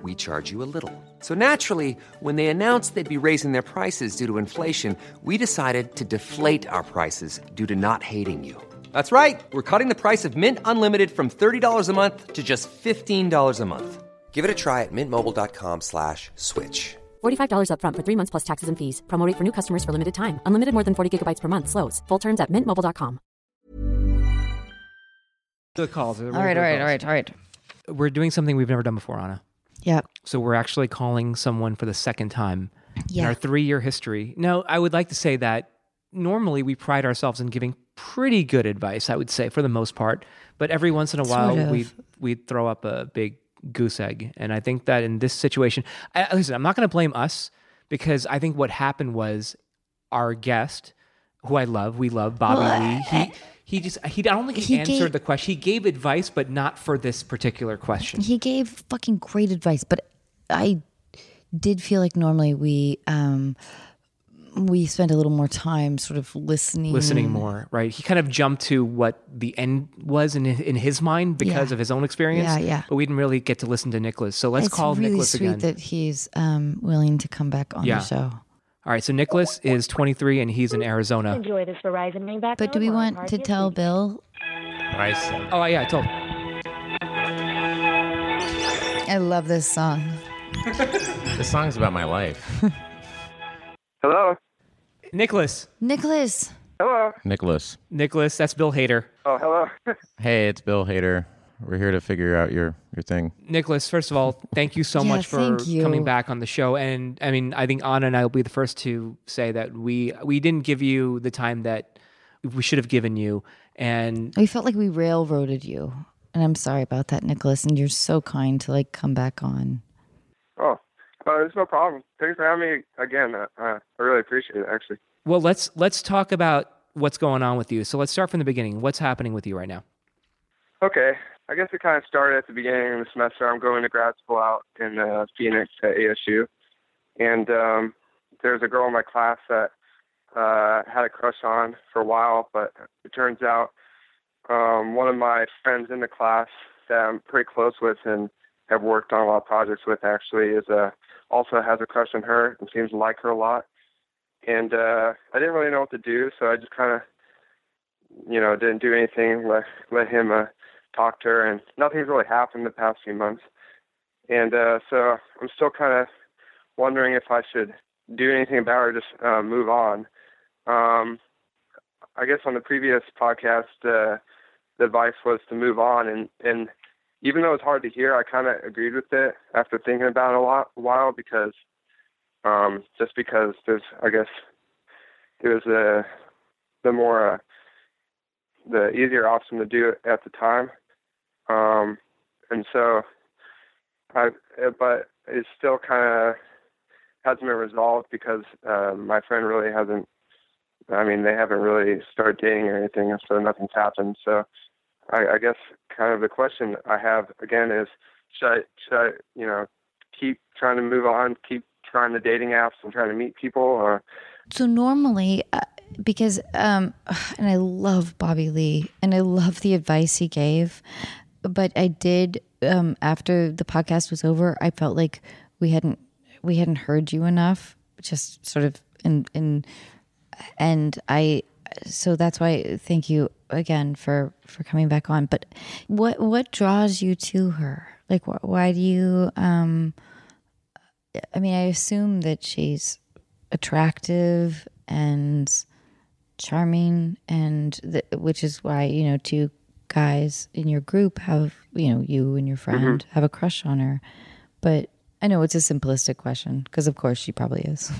We charge you a little. So naturally, when they announced they'd be raising their prices due to inflation, we decided to deflate our prices due to not hating you. That's right. We're cutting the price of Mint Unlimited from thirty dollars a month to just fifteen dollars a month. Give it a try at mintmobile.com slash switch. forty-five dollars up front for three months plus taxes and fees. Promo rate for new customers for limited time. Unlimited more than forty gigabytes per month slows. Full terms at mint mobile dot com. The calls. All right, all right, all right, all right. We're doing something we've never done before, Anna. Yeah. So we're actually calling someone for the second time yeah. in our three-year history. Now, I would like to say that normally we pride ourselves in giving pretty good advice, I would say, for the most part. But every once in a while, sort of. we we throw up a big goose egg. And I think that in this situation, I, listen, I'm not going to blame us because I think what happened was our guest, who I love, we love, Bobby well, Lee, I, he... He just, he, I don't think he, he answered gave, the question. He gave advice, but not for this particular question. He gave fucking great advice, but I did feel like normally we, um, we spend a little more time sort of listening. Listening more, right? He kind of jumped to what the end was in in his mind because yeah. of his own experience. Yeah, yeah. But we didn't really get to listen to Nicholas. So let's it's call really Nicholas again. It's really sweet that he's um, willing to come back on yeah. the show. All right, so Nicholas is twenty-three and he's in Arizona. Enjoy this Verizon ringback. But do we want to tell Bill? Verizon. Oh, yeah, I told him. I love this song. This song's about my life. Hello? Nicholas. Nicholas. Hello. Nicholas. Nicholas, that's Bill Hader. Oh, hello. Hey, it's Bill Hader. We're here to figure out your, your thing. Nicholas, first of all, thank you so yeah, much for coming back on the show. And I mean, I think Anna and I will be the first to say that we we didn't give you the time that we should have given you. And we felt like we railroaded you. And I'm sorry about that, Nicholas. And you're so kind to like come back on. Oh, uh, it's no problem. Thanks for having me again. Uh, uh, I really appreciate it, actually. Well, let's let's talk about what's going on with you. So let's start from the beginning. What's happening with you right now? Okay. I guess it kind of started at the beginning of the semester. I'm going to grad school out in uh, Phoenix at A S U. And um, there's a girl in my class that uh, had a crush on for a while, but it turns out um, one of my friends in the class that I'm pretty close with and have worked on a lot of projects with actually is uh, also has a crush on her and seems to like her a lot. And uh, I didn't really know what to do, so I just kind of, you know, didn't do anything, let, let him uh, talk to her, and nothing's really happened the past few months. And uh, so I'm still kind of wondering if I should do anything about it or just uh, move on. Um, I guess on the previous podcast, uh, the advice was to move on, and, and even though it's hard to hear, I kind of agreed with it after thinking about it a, lot, a while because um, just because there's, I guess, it was uh, the more, uh, the easier option to do it at the time. Um, and so, I, but it still kind of hasn't been resolved because uh, my friend really hasn't, I mean, they haven't really started dating or anything, so nothing's happened. So I, I guess kind of the question I have, again, is should I, should I, you know, keep trying to move on, keep trying the dating apps and trying to meet people? Or So normally, uh, because, um, and I love Bobby Lee, and I love the advice he gave, but I did, um, after the podcast was over, I felt like we hadn't, we hadn't heard you enough, just sort of in, in, and I, so that's why thank you again for, for coming back on. But what, what draws you to her? Like, wh- why do you, um, I mean, I assume that she's attractive and charming, and the, which is why, you know, two guys in your group have, you know, you and your friend mm-hmm. have a crush on her. But I know it's a simplistic question because, of course, she probably is.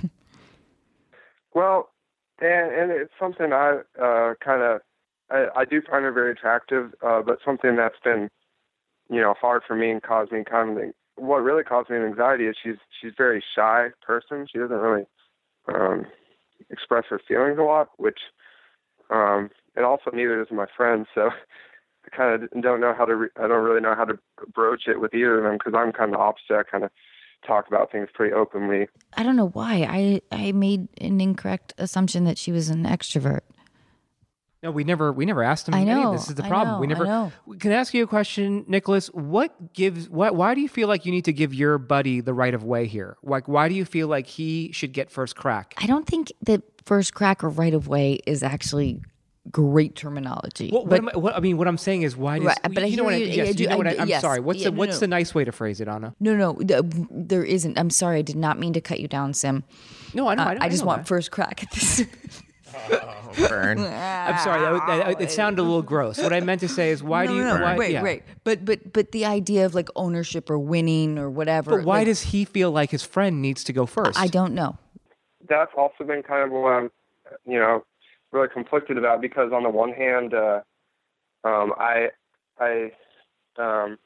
Well, and, and it's something I uh, kind of, I, I do find her very attractive, uh, but something that's been, you know, hard for me and caused me kind of, what really caused me anxiety is she's she's a very shy person. She doesn't really um, express her feelings a lot, which, um, and also neither does my friend. So I kind of don't know how to, re- I don't really know how to broach it with either of them because I'm kind of the opposite. I kind of talk about things pretty openly. I don't know why. I, I made an incorrect assumption that she was an extrovert. No, we never we never asked him I know, any of this. This is the problem. I know, we never I know. Can I ask you a question, Nicholas? What gives why why do you feel like you need to give your buddy the right of way here? Like, why do you feel like he should get first crack? I don't think that first crack or right of way is actually great terminology. Well, but, what, I, what I mean, what I'm saying is why does right, but you, I you know what I, yes, I do, you know what I, I'm yes, sorry. What's yeah, the what's no, no. the nice way to phrase it, Anna? No, no, there isn't. I'm sorry. I did not mean to cut you down, Sim. No, I know. Uh, I, I, I just know want that. First crack at this. Oh, burn. I'm sorry. That, that, it sounded a little gross. What I meant to say is, why no, do you? No, no, why, right, yeah. right. But but but the idea of like ownership or winning or whatever. But why like, does he feel like his friend needs to go first? I don't know. That's also been kind of what I'm, you know, really conflicted about because on the one hand, uh, um, I I um,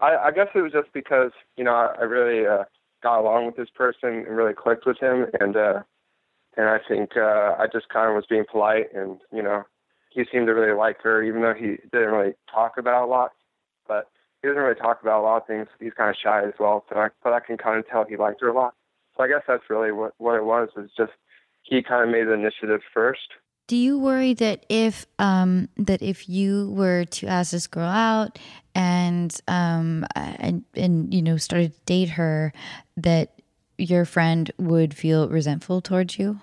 I I guess it was just because you know I, I really uh, got along with this person and really clicked with him and. Uh, And I think uh, I just kind of was being polite and, you know, he seemed to really like her, even though he didn't really talk about a lot. But he doesn't really talk about a lot of things. He's kind of shy as well. So I, but I can kind of tell he liked her a lot. So I guess that's really what, what it was, was just he kind of made the initiative first. Do you worry that if um, that if you were to ask this girl out and, um, and, and you know, started to date her, that your friend would feel resentful towards you?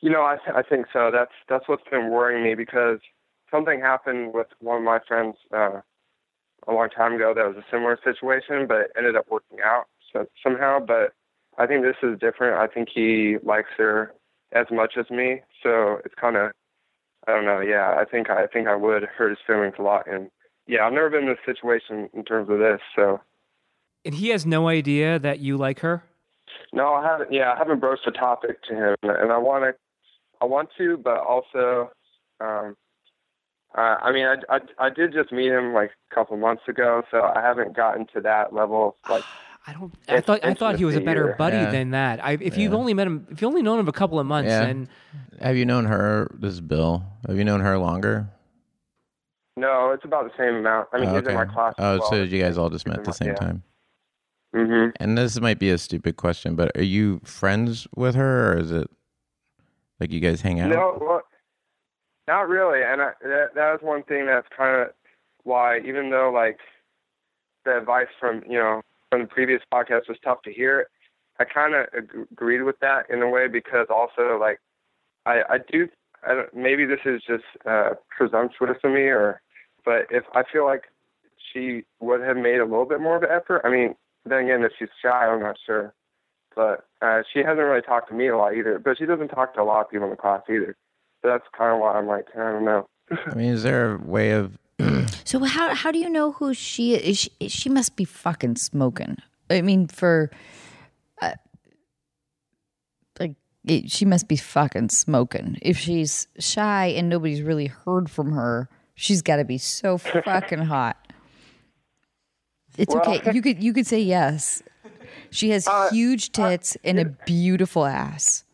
You know, I, th- I think so. That's that's what's been worrying me because something happened with one of my friends uh, a long time ago that was a similar situation, but it ended up working out so, somehow. But I think this is different. I think he likes her as much as me, so it's kind of, I don't know. Yeah, I think I think I would hurt his feelings a lot, and yeah, I've never been in this situation in terms of this. So, and he has no idea that you like her. No, I haven't. Yeah, I haven't broached the topic to him, and I want to. I want to, but also, um, uh, I mean, I, I, I did just meet him like a couple months ago, so I haven't gotten to that level. Like, I don't. I thought I thought he was a better buddy yeah. than that. I, if yeah. you've only met him, if you only known him a couple of months, yeah. then have you known her? This is Bill. Have you known her longer? No, it's about the same amount. I mean, oh, he's okay. in my class. Oh, as well. So you guys all just met at the same yeah. time. Mm-hmm. And this might be a stupid question, but are you friends with her, or is it Like, you guys hang out? No, well, not really. And I, that, that was one thing that's kind of why, even though, like, the advice from, you know, from the previous podcast was tough to hear, I kind of ag- agreed with that in a way, because also, like, I, I do, I don't, maybe this is just uh, presumptuous of me, or, but if I feel like she would have made a little bit more of an effort. I mean, then again, if she's shy, I'm not sure. But uh, she hasn't really talked to me a lot either. But she doesn't talk to a lot of people in the class either. So that's kind of why I'm like, I don't know. I mean, is there a way of... So how how do you know who she is? She, she must be fucking smoking. I mean, for... Uh, like, it, she must be fucking smoking. If she's shy and nobody's really heard from her, she's got to be so fucking hot. It's well, okay. You could you could say yes. She has uh, huge tits uh, and a beautiful ass.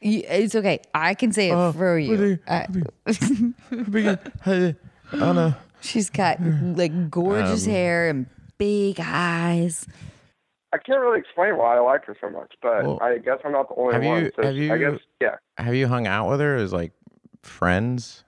It's okay. I can say it uh, for you. I, I don't know. She's got like gorgeous um, hair and big eyes. I can't really explain why I like her so much, but well, I guess I'm not the only have one. You, so have you, I guess, yeah. Have you hung out with her as like friends?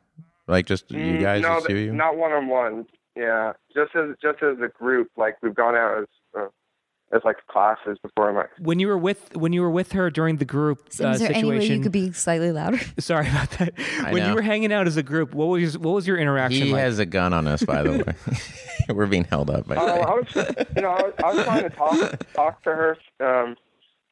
Like just mm, you guys? No, just you? Not one on one. Yeah, just as just as a group, like we've gone out as uh, as like classes before. Like when you were with when you were with her during the group uh, is there situation, any way you could be slightly louder? Sorry about that. I when know. You were hanging out as a group, what was your, what was your interaction? He like? has a gun on us, by the way. We're being held up. By uh, I was, you know, I was, I was trying to talk talk to her, um,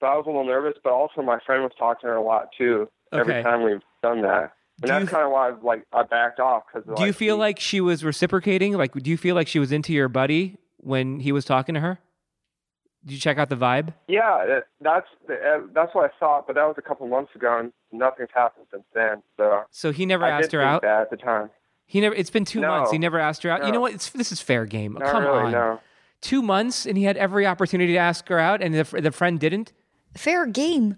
so I was a little nervous. But also, my friend was talking to her a lot too. Okay. Every time we've done that. And do that's kind of why I've, like, I backed off. Cause, like, do you feel she, like she was reciprocating? Like, do you feel like she was into your buddy when he was talking to her? Did you check out the vibe? Yeah, that's that's what I thought, but that was a couple months ago, and nothing's happened since then. So, so he never I asked her out? That at the time. He never. It's been two no, months. He never asked her out? No. You know what? It's, this is fair game. Not Come really, on. No. Two months, and he had every opportunity to ask her out, and the, the friend didn't? Fair game.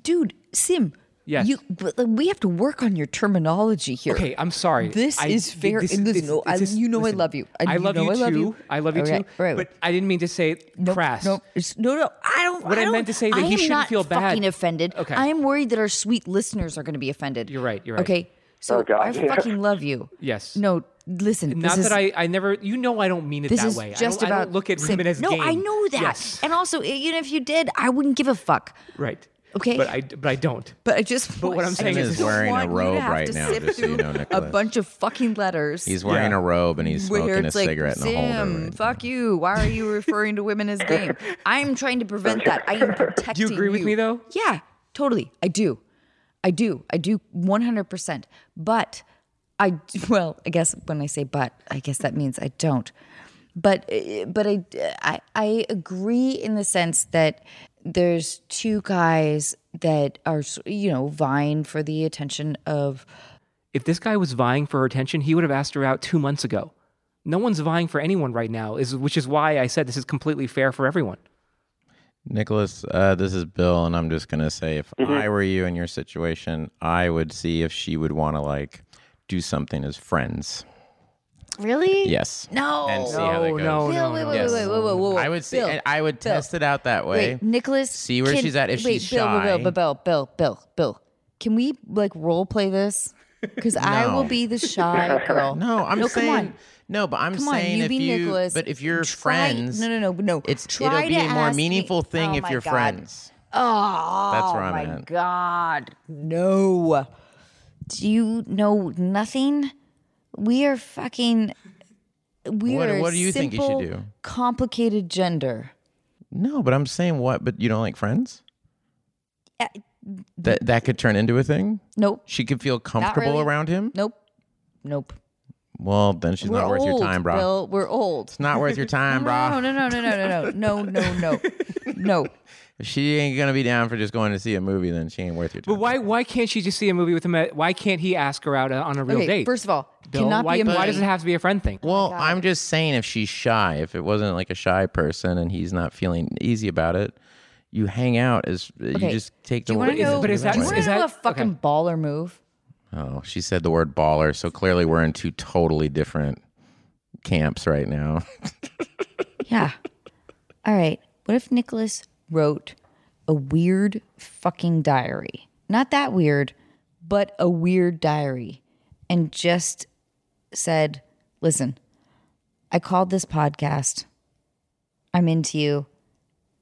Dude, Sim... Yes. You, but we have to work on your terminology here. Okay, I'm sorry. This I, is fair. This, listen, this, I, this, you know listen, I love you. I, I, love, you know you I love you too. I love you right, too. Right. But I didn't mean to say nope, crass. Nope. No, no, I don't. What I, I don't, meant to say that I he shouldn't feel bad. I am not fucking offended. Okay. I am worried that our sweet listeners are going to be offended. You're right, you're right. Okay, so oh I fucking love you. Yes. No, listen. Not this is, that I, I never, you know I don't mean it this that is way. Just I, don't, about I don't look at women as game. No, I know that. Yes. And also, even if you did, I wouldn't give a fuck. Right. Okay, but I but I don't. But I just. But what I'm saying is, he's wearing a robe right now. Just so you know, Nicholas. A bunch of fucking letters. He's wearing yeah. a robe and he's smoking a like, cigarette. Sim, in a holder right fuck now. You. Why are you referring to women as game? I'm trying to prevent that. I am protecting. Do you agree you. with me though? Yeah, totally. I do, I do, I do, one hundred percent. But I well, I guess when I say but, I guess that means I don't. But but I I, I agree in the sense that. There's two guys that are, you know, vying for the attention of... If this guy was vying for her attention, he would have asked her out two months ago. No one's vying for anyone right now, is which is why I said this is completely fair for everyone. Nicholas, uh, this is Bill, and I'm just going to say if mm-hmm. I were you in your situation, I would see if she would want to, like, do something as friends. Really? Yes. No. And see no, how that goes. No, Bill, wait, wait, yes. wait, wait, wait, wait, wait, wait. I would see. Bill, I would Bill, test it out that way. Wait, Nicholas. See where can, she's at if wait, she's Bill, shy. Bill, Bill, Bill, Bill, Bill, Bill. Can we like role play this? Because no. I will be the shy girl. No, I'm no, saying. Come on. No, but I'm come saying on, you if be you. Nicholas, but if you're try, friends, no, no, no, no. It's try it'll be a more meaningful me. thing oh, if you're God. friends. Oh, that's where I'm my at. God, no. Do you know nothing? We are fucking. We what, are what do you simple, think you should do? Complicated gender. No, but I'm saying what? But you don't like friends? Uh, that that could turn into a thing. Nope. She could feel comfortable really. around him. Nope. Nope. Well, then she's we're not worth old, your time, bro. Bill, we're old. It's not worth your time, bro. No, no, no, no, no, no, no, no, no, no. If she ain't gonna be down for just going to see a movie, then she ain't worth your time. But why why can't she just see a movie with him? Why can't he ask her out on a real okay, date? First of all, Bill, cannot why, be a why does it have to be a friend thing? Well, I'm just saying if she's shy, if it wasn't like a shy person and he's not feeling easy about it, you hang out as okay. you just take the. Do you want to know, is that, do you want to know a fucking okay. baller move? Oh, she said the word baller, so clearly we're in two totally different camps right now. Yeah. All right. What if Nicholas wrote a weird fucking diary not that weird, but a weird diary, and just said, listen, I called this podcast. I'm into you.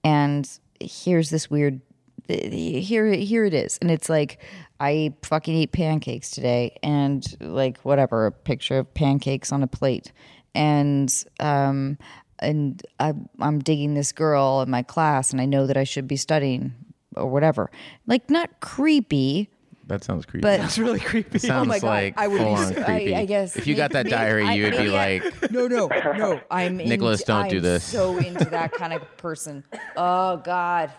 And here's this weird, here, here it is. And it's like, I fucking eat pancakes today, and like, whatever, a picture of pancakes on a plate. And, um, and I, I'm digging this girl in my class, and I know that I should be studying or whatever. Like, not creepy. That sounds creepy. But that's really creepy. Sounds oh my God. Like I would full-on creepy. I, I guess if you maybe, got that diary, I, you would I, be I, like, "No, no, no, I'm Nicholas. In, don't I'm do this." So into that kind of person. Oh God.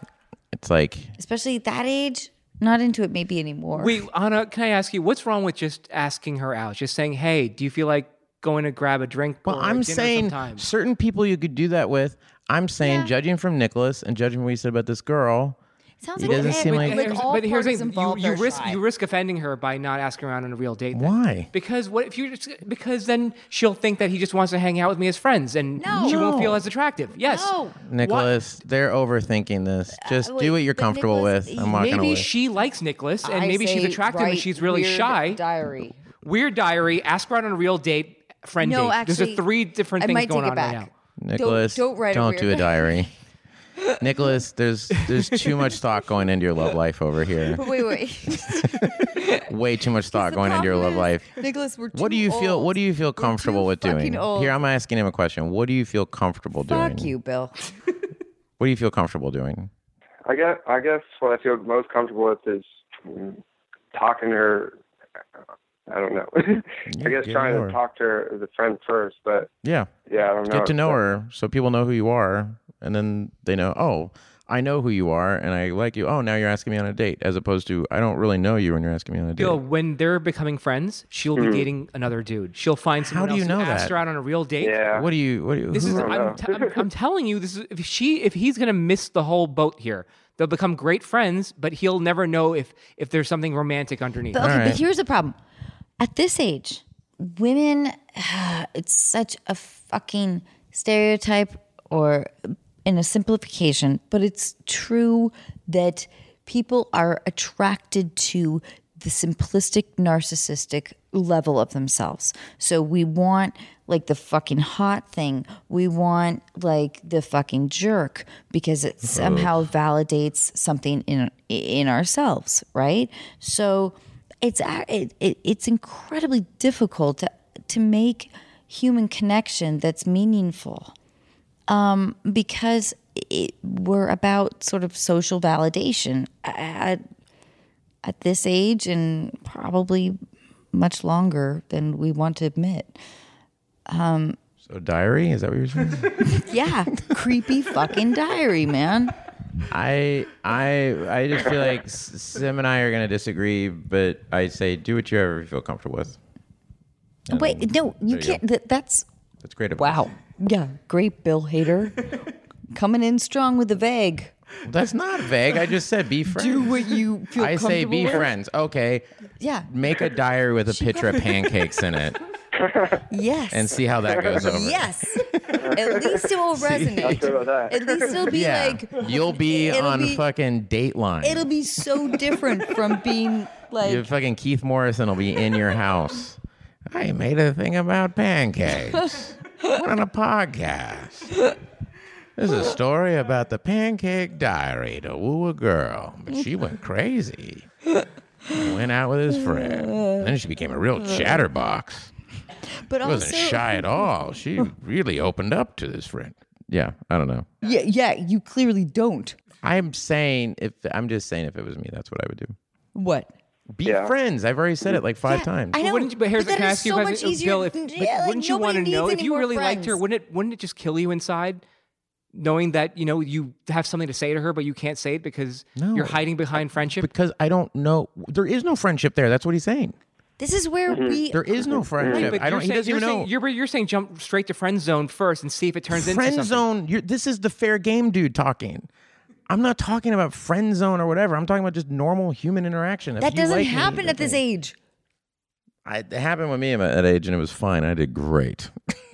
It's like, especially at that age, not into it maybe anymore. Wait, Anna, can I ask you what's wrong with just asking her out? Just saying, "Hey, do you feel like going to grab a drink?" Well, or I'm saying sometime? Certain people you could do that with. I'm saying, yeah. Judging from Nicholas and judging from what you said about this girl. Sounds it like doesn't it, seem like, like all but here's the thing, you, you risk shy. you risk offending her by not asking her out on a real date. Then. Why? Because what if you just, because then she'll think that he just wants to hang out with me as friends, and no. she no. won't feel as attractive. Yes, no. Nicholas, what? They're overthinking this. Just uh, wait, do what you're comfortable Nicholas, with. I'm walking maybe away. She likes Nicholas, and I maybe she's attractive, and she's really weird shy. Diary, weird diary. Ask her out on a real date, friend no, date. Actually, there's a three different I things going on back. Right now. Nicholas, don't, don't, write don't a do a diary. Nicholas, there's there's too much thought going into your love life over here. Wait, wait. Way too much thought going into your love life. Nicholas, we're too what do you old. feel what do you feel comfortable with doing? Old. Here, I'm asking him a question. What do you feel comfortable Fuck doing? Fuck you, Bill. What do you feel comfortable doing? I guess I guess what I feel most comfortable with is talking to her. I don't know. I guess trying to her. talk to her as a friend first, but yeah. Yeah, I don't know. Get to know her so people know who you are. And then they know, oh, I know who you are, and I like you. Oh, now you're asking me on a date, as opposed to I don't really know you when you're asking me on a date. Bill, when they're becoming friends, she'll mm-hmm. be dating another dude. She'll find someone How do you else know and that? ask her out on a real date. Yeah. What do you? What do you? This is. I'm, t- I'm, I'm telling you, this is. If she, if he's gonna miss the whole boat here, they'll become great friends, but he'll never know if if there's something romantic underneath. But, okay, right. but here's the problem. At this age, women, it's such a fucking stereotype. Or in a simplification, but it's true that people are attracted to the simplistic, narcissistic level of themselves. So we want like the fucking hot thing. We want like the fucking jerk because it somehow validates something in in ourselves, right? So it's it, it, it's incredibly difficult to to make human connection that's meaningful. Um, because it, we're about sort of social validation at, at this age and probably much longer than we want to admit. Um, so diary, is that what you're saying? Yeah. Creepy fucking diary, man. I I I just feel like Sim and I are going to disagree, but I say do what you ever feel comfortable with. And Wait, no, you can't. You that, that's that's great advice. Wow. Yeah, great Bill Hader. Coming in strong with the vague. Well, that's not vague. I just said be friends. Do what you feel I comfortable I say be with. friends. Okay. Yeah. Make a diary with a she picture probably... of pancakes in it. Yes. And see how that goes over. Yes. At least it will resonate. At least it'll be yeah. like... You'll be on be, fucking Dateline. It'll be so different from being like... Your fucking Keith Morrison will be in your house. I made a thing about pancakes. We're on a podcast. There's a story about the pancake diary to woo a girl, but she went crazy. He went out with his friend. Then she became a real chatterbox. But she also, wasn't shy at all. She really opened up to this friend. Yeah, I don't know. Yeah, yeah, you clearly don't. I'm saying if I'm just saying if it was me, that's what I would do. What? Be yeah. friends. I've already said it like five yeah, times. I know. Wouldn't you, but here's but the ask so you guys, easier, Bill, if, yeah, like, like, wouldn't you want to know if you really friends. liked her? Wouldn't it? Wouldn't it just kill you inside, knowing that you know you have something to say to her, but you can't say it because no. you're hiding behind friendship? Because I don't know. There is no friendship there. That's what he's saying. This is where mm-hmm. we. There is no friendship. Right, I don't. Saying, he doesn't even saying, know. You're, you're saying jump straight to friend zone first and see if it turns friend into friend zone. You're, this is the fair game, dude. Talking. I'm not talking about friend zone or whatever. I'm talking about just normal human interaction. That doesn't happen at this age. I, it happened with me at that age, and it was fine. I did great.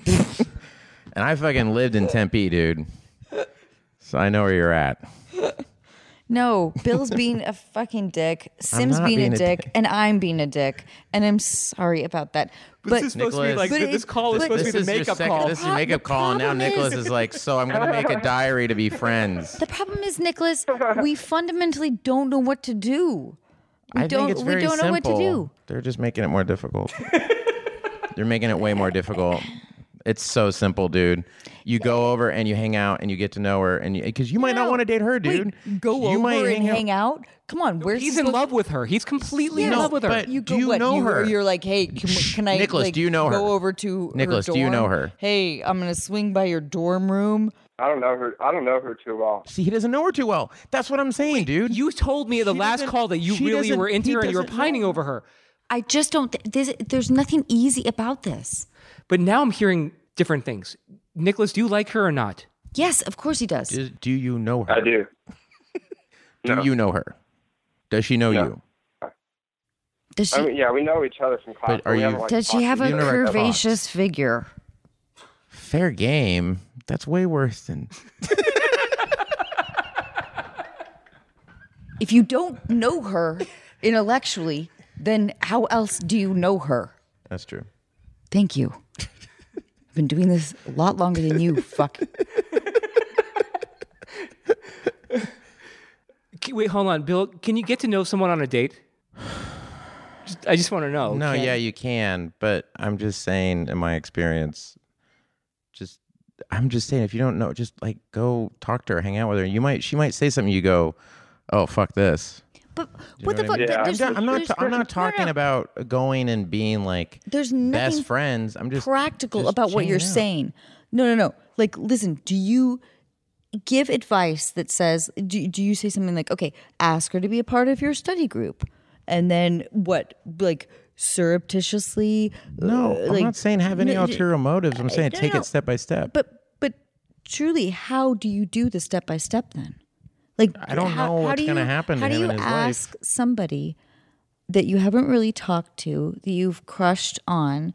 And I fucking lived in Tempe, dude. So I know where you're at. No, Bill's being a fucking dick. Sim's being, being a, a dick, dick, and I'm being a dick, and I'm sorry about that. But this is supposed Nicholas, to be like this, this call is supposed to be the makeup second, call. This is your makeup call, and now is, Nicholas is like, so I'm going to make a diary to be friends. The problem is, Nicholas, we fundamentally don't know what to do. We I don't, think it's very we don't simple. know what to do. They're just making it more difficult. They're making it way more difficult. It's so simple, dude. You go over and you hang out and you get to know her, and because you, you might know, not want to date her, dude. Wait, go you over might and hang out. out. Come on, where's he's in love with her? He's completely yeah, in love with her. But you go, do you what, know you, her? You're like, hey, can, can I? Nicholas, like, do you know her? Go over to Nicholas. Her dorm? Do you know her? Hey, I'm gonna swing by your dorm room. I don't know her. I don't know her too well. See, he doesn't know her too well. That's what I'm saying, Wait, dude. You told me at the she last call that you really were into her and you were pining know. over her. I just don't. Th- there's, there's nothing easy about this. But now I'm hearing different things. Nicholas, do you like her or not? Yes, of course he does. Do, do you know her? I do. do no. you know her? Does she know no. you? Does she? I mean, yeah, we know each other from class. But are you, like, does she have a curvaceous figure? Fair game. That's way worse than... If you don't know her intellectually, then how else do you know her? That's true. Thank you. I've been doing this a lot longer than you, fuck. Wait, hold on, Bill. Can you get to know someone on a date? Just, I just want to know. No, okay. yeah, you can, but I'm just saying in my experience, just I'm just saying if you don't know, just like go talk to her, hang out with her. You might she might say something you go, "Oh, fuck this." But you what the fuck? I mean? yeah. I'm, not, I'm, not ta- I'm not talking no, no. about going and being like there's best friends. I'm just practical just about what you're out. saying. No, no, no. Like, listen, do you give advice that says, do, do you say something like, okay, ask her to be a part of your study group? And then what, like surreptitiously? No, uh, I'm like, not saying have any no, ulterior motives. I'm saying no, take no. it step by step. But, but truly, how do you do the step by step then? Like, I don't how, know what's going to happen to him in his life. How do you ask somebody that you haven't really talked to, that you've crushed on?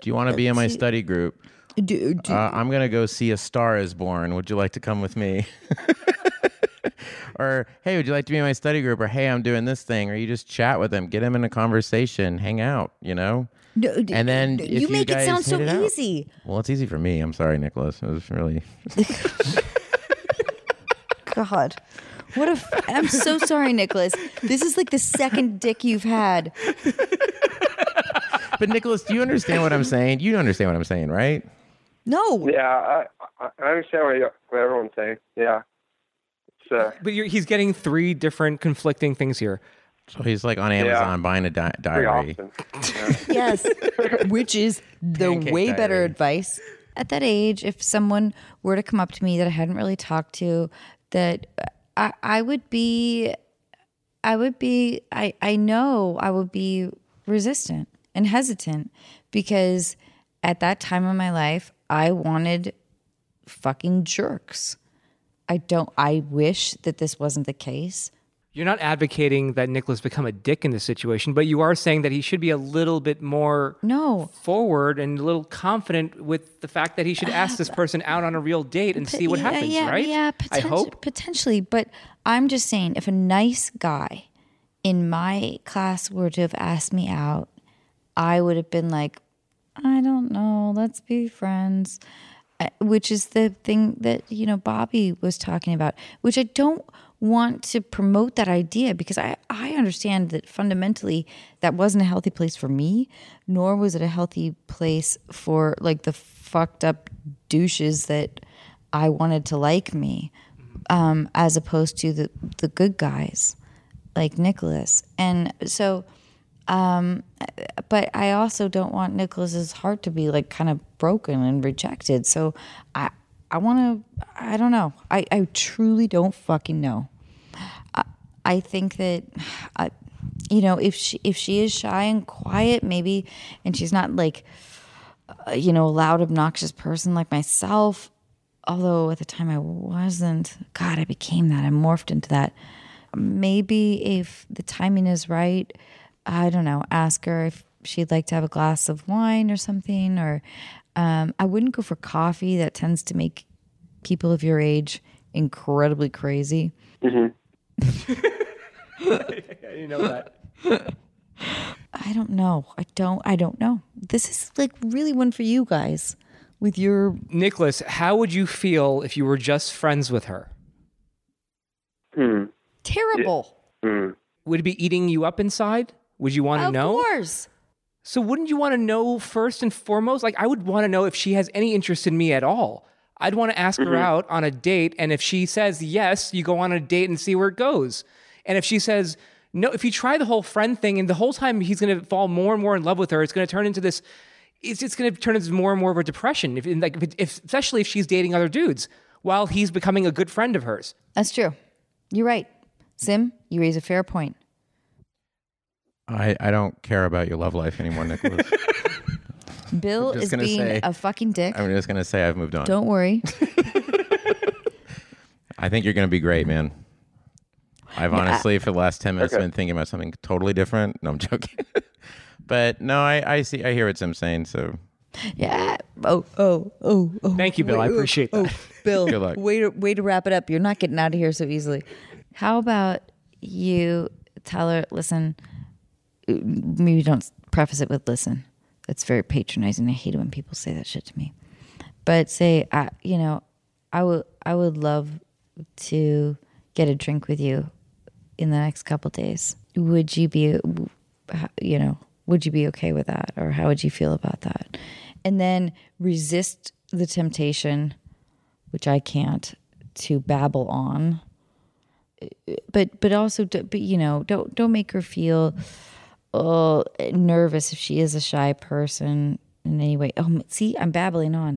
Do you want to be in my see, study group? Do, do, uh, I'm going to go see A Star Is Born. Would you like to come with me? Or, hey, would you like to be in my study group? Or, hey, I'm doing this thing. Or you just chat with him. Get him in a conversation. Hang out, you know? No, and then no, if you, you make guys it sound so it easy. Out, well, it's easy for me. I'm sorry, Nicholas. It was really... God, what a! F- I'm so sorry, Nicholas. This is like the second dick you've had. But Nicholas, do you understand what I'm saying? You understand what I'm saying, right? No. Yeah, I, I understand what, what everyone's saying. Yeah. So. But you're, he's getting three different conflicting things here. So he's like on Amazon yeah. buying a di- diary. Yeah. Yes, which is the Pancake way diary. better advice. At that age, if someone were to come up to me that I hadn't really talked to, that I, I would be, I would be, I, I know I would be resistant and hesitant because at that time of my life, I wanted fucking jerks. I don't, I wish that this wasn't the case. You're not advocating that Nicholas become a dick in this situation, but you are saying that he should be a little bit more no. forward and a little confident with the fact that he should ask this person out on a real date and P- see what yeah, happens, yeah, right? Yeah, poten- I hope. Potentially, but I'm just saying if a nice guy in my class were to have asked me out, I would have been like, I don't know, let's be friends, which is the thing that, you know, Bobby was talking about, which I don't... want to promote that idea because I, I understand that fundamentally that wasn't a healthy place for me, nor was it a healthy place for like the fucked up douches that I wanted to like me, um, as opposed to the, the good guys like Nicholas. And so, um, but I also don't want Nicholas's heart to be like kind of broken and rejected. So I, I want to, I don't know. I, I truly don't fucking know. I, I think that, I, you know, if she if she is shy and quiet, maybe, and she's not like, uh, you know, a loud, obnoxious person like myself, although at the time I wasn't. God, I became that. I morphed into that. Maybe if the timing is right, I don't know, ask her if she'd like to have a glass of wine or something, or... Um, I wouldn't go for coffee. That tends to make people of your age incredibly crazy. Mm-hmm. You know that. I don't know. I don't. I don't know. This is like really one for you guys. With your Nicholas, how would you feel if you were just friends with her? Hmm. Terrible. Yeah. Mm. Would it be eating you up inside? Would you want to know? Of course. So wouldn't you want to know first and foremost? Like, I would want to know if she has any interest in me at all. I'd want to ask mm-hmm. her out on a date, and if she says yes, you go on a date and see where it goes. And if she says no, if you try the whole friend thing, and the whole time he's going to fall more and more in love with her, it's going to turn into this. It's it's going to turn into more and more of a depression. If like if, if especially if she's dating other dudes while he's becoming a good friend of hers. That's true. You're right, Sim. You raise a fair point. I I don't care about your love life anymore, Nicholas. Bill is being say, a fucking dick. I'm just going to say I've moved on. Don't worry. I think you're going to be great, man. I've honestly, for the last ten minutes, okay. been thinking about something totally different. No, I'm joking. But no, I, I see. I hear what Sim's saying, so. Yeah. Oh, oh, oh, oh. Thank you, Bill. Wait, I appreciate oh, that. Oh, Bill, good luck. Way to, way to wrap it up. You're not getting out of here so easily. How about you tell her, listen, maybe don't preface it with listen. That's very patronizing. I hate it when people say that shit to me. But say, I, you know, I would, I would love to get a drink with you in the next couple days. Would you be, you know, would you be okay with that? Or how would you feel about that? And then resist the temptation, which I can't, to babble on. But, but also, but you know, don't, don't make her feel oh, nervous if she is a shy person in any way. Oh, see, I'm babbling on.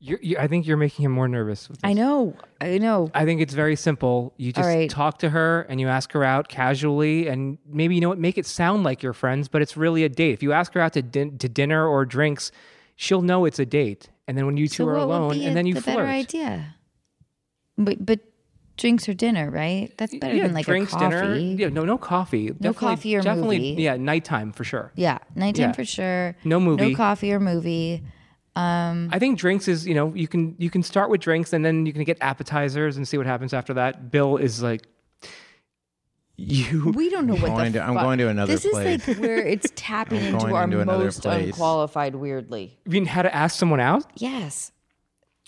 You're, you, I think you're making him more nervous. With this. I know. I know. I think it's very simple. You just right. talk to her and you ask her out casually, and maybe, you know what, make it sound like you're friends, but it's really a date. If you ask her out to din- to dinner or drinks, she'll know it's a date. And then when you two so are alone, and a, then you the flirt. Better idea. But but drinks or dinner, right? That's better yeah, than like drinks, a coffee. Dinner. Yeah, no, no coffee. No definitely, coffee or definitely, movie. Yeah, nighttime for sure. Yeah, nighttime yeah. for sure. No movie. No coffee or movie. Um, I think drinks is, you know, you can you can start with drinks, and then you can get appetizers and see what happens after that. Bill is like, you. We don't know I'm what the to, fuck. I'm going to another this place. This is like where it's tapping into our into most unqualified weirdly. You mean how to ask someone out? Yes.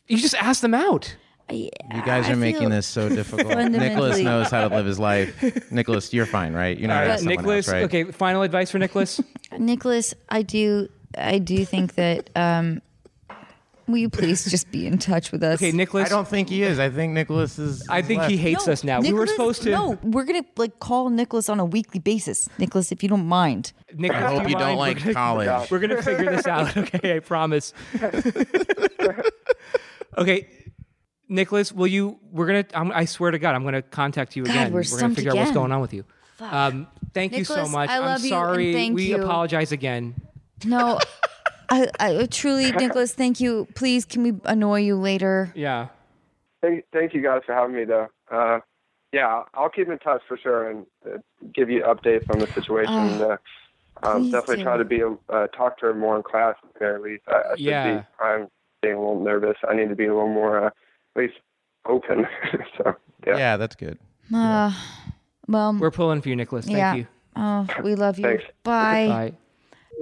You just ask them out. I, you guys I are making this so difficult. Nicholas knows how to live his life. Nicholas, you're fine, right? You're not uh, asking Nicholas, else, right? Okay, final advice for Nicholas? Nicholas, I do I do think that... Um, will you please just be in touch with us? Okay, Nicholas. I don't think he is. I think Nicholas is. I think left. He hates no, us now. Nicholas, we were supposed to. No, we're gonna like call Nicholas on a weekly basis. Nicholas, if you don't mind. Nicholas, I hope you, you don't mind, like we're college. Gonna, we're gonna figure this out. Okay, I promise. Okay, Nicholas, will you? We're gonna. I'm, I swear to God, I'm gonna contact you again. God, we're we're gonna figure again. out what's going on with you. Fuck. Um, thank Nicholas, you so much. I love I'm sorry. You and thank we you. apologize again. No. I, I truly, Nicholas, thank you. Please, can we annoy you later? Yeah. Thank, thank you guys for having me, though. Uh, yeah, I'll keep in touch for sure and uh, give you updates on the situation. Uh, uh, um, definitely do. Try to be a, uh, talk to her more in class, at the very least. I, I should yeah. be, I'm being a little nervous. I need to be a little more, uh, at least, open. so yeah. yeah, that's good. Uh, yeah. Well, we're pulling for you, Nicholas. Thank yeah. you. Oh, we love you. Thanks. Bye.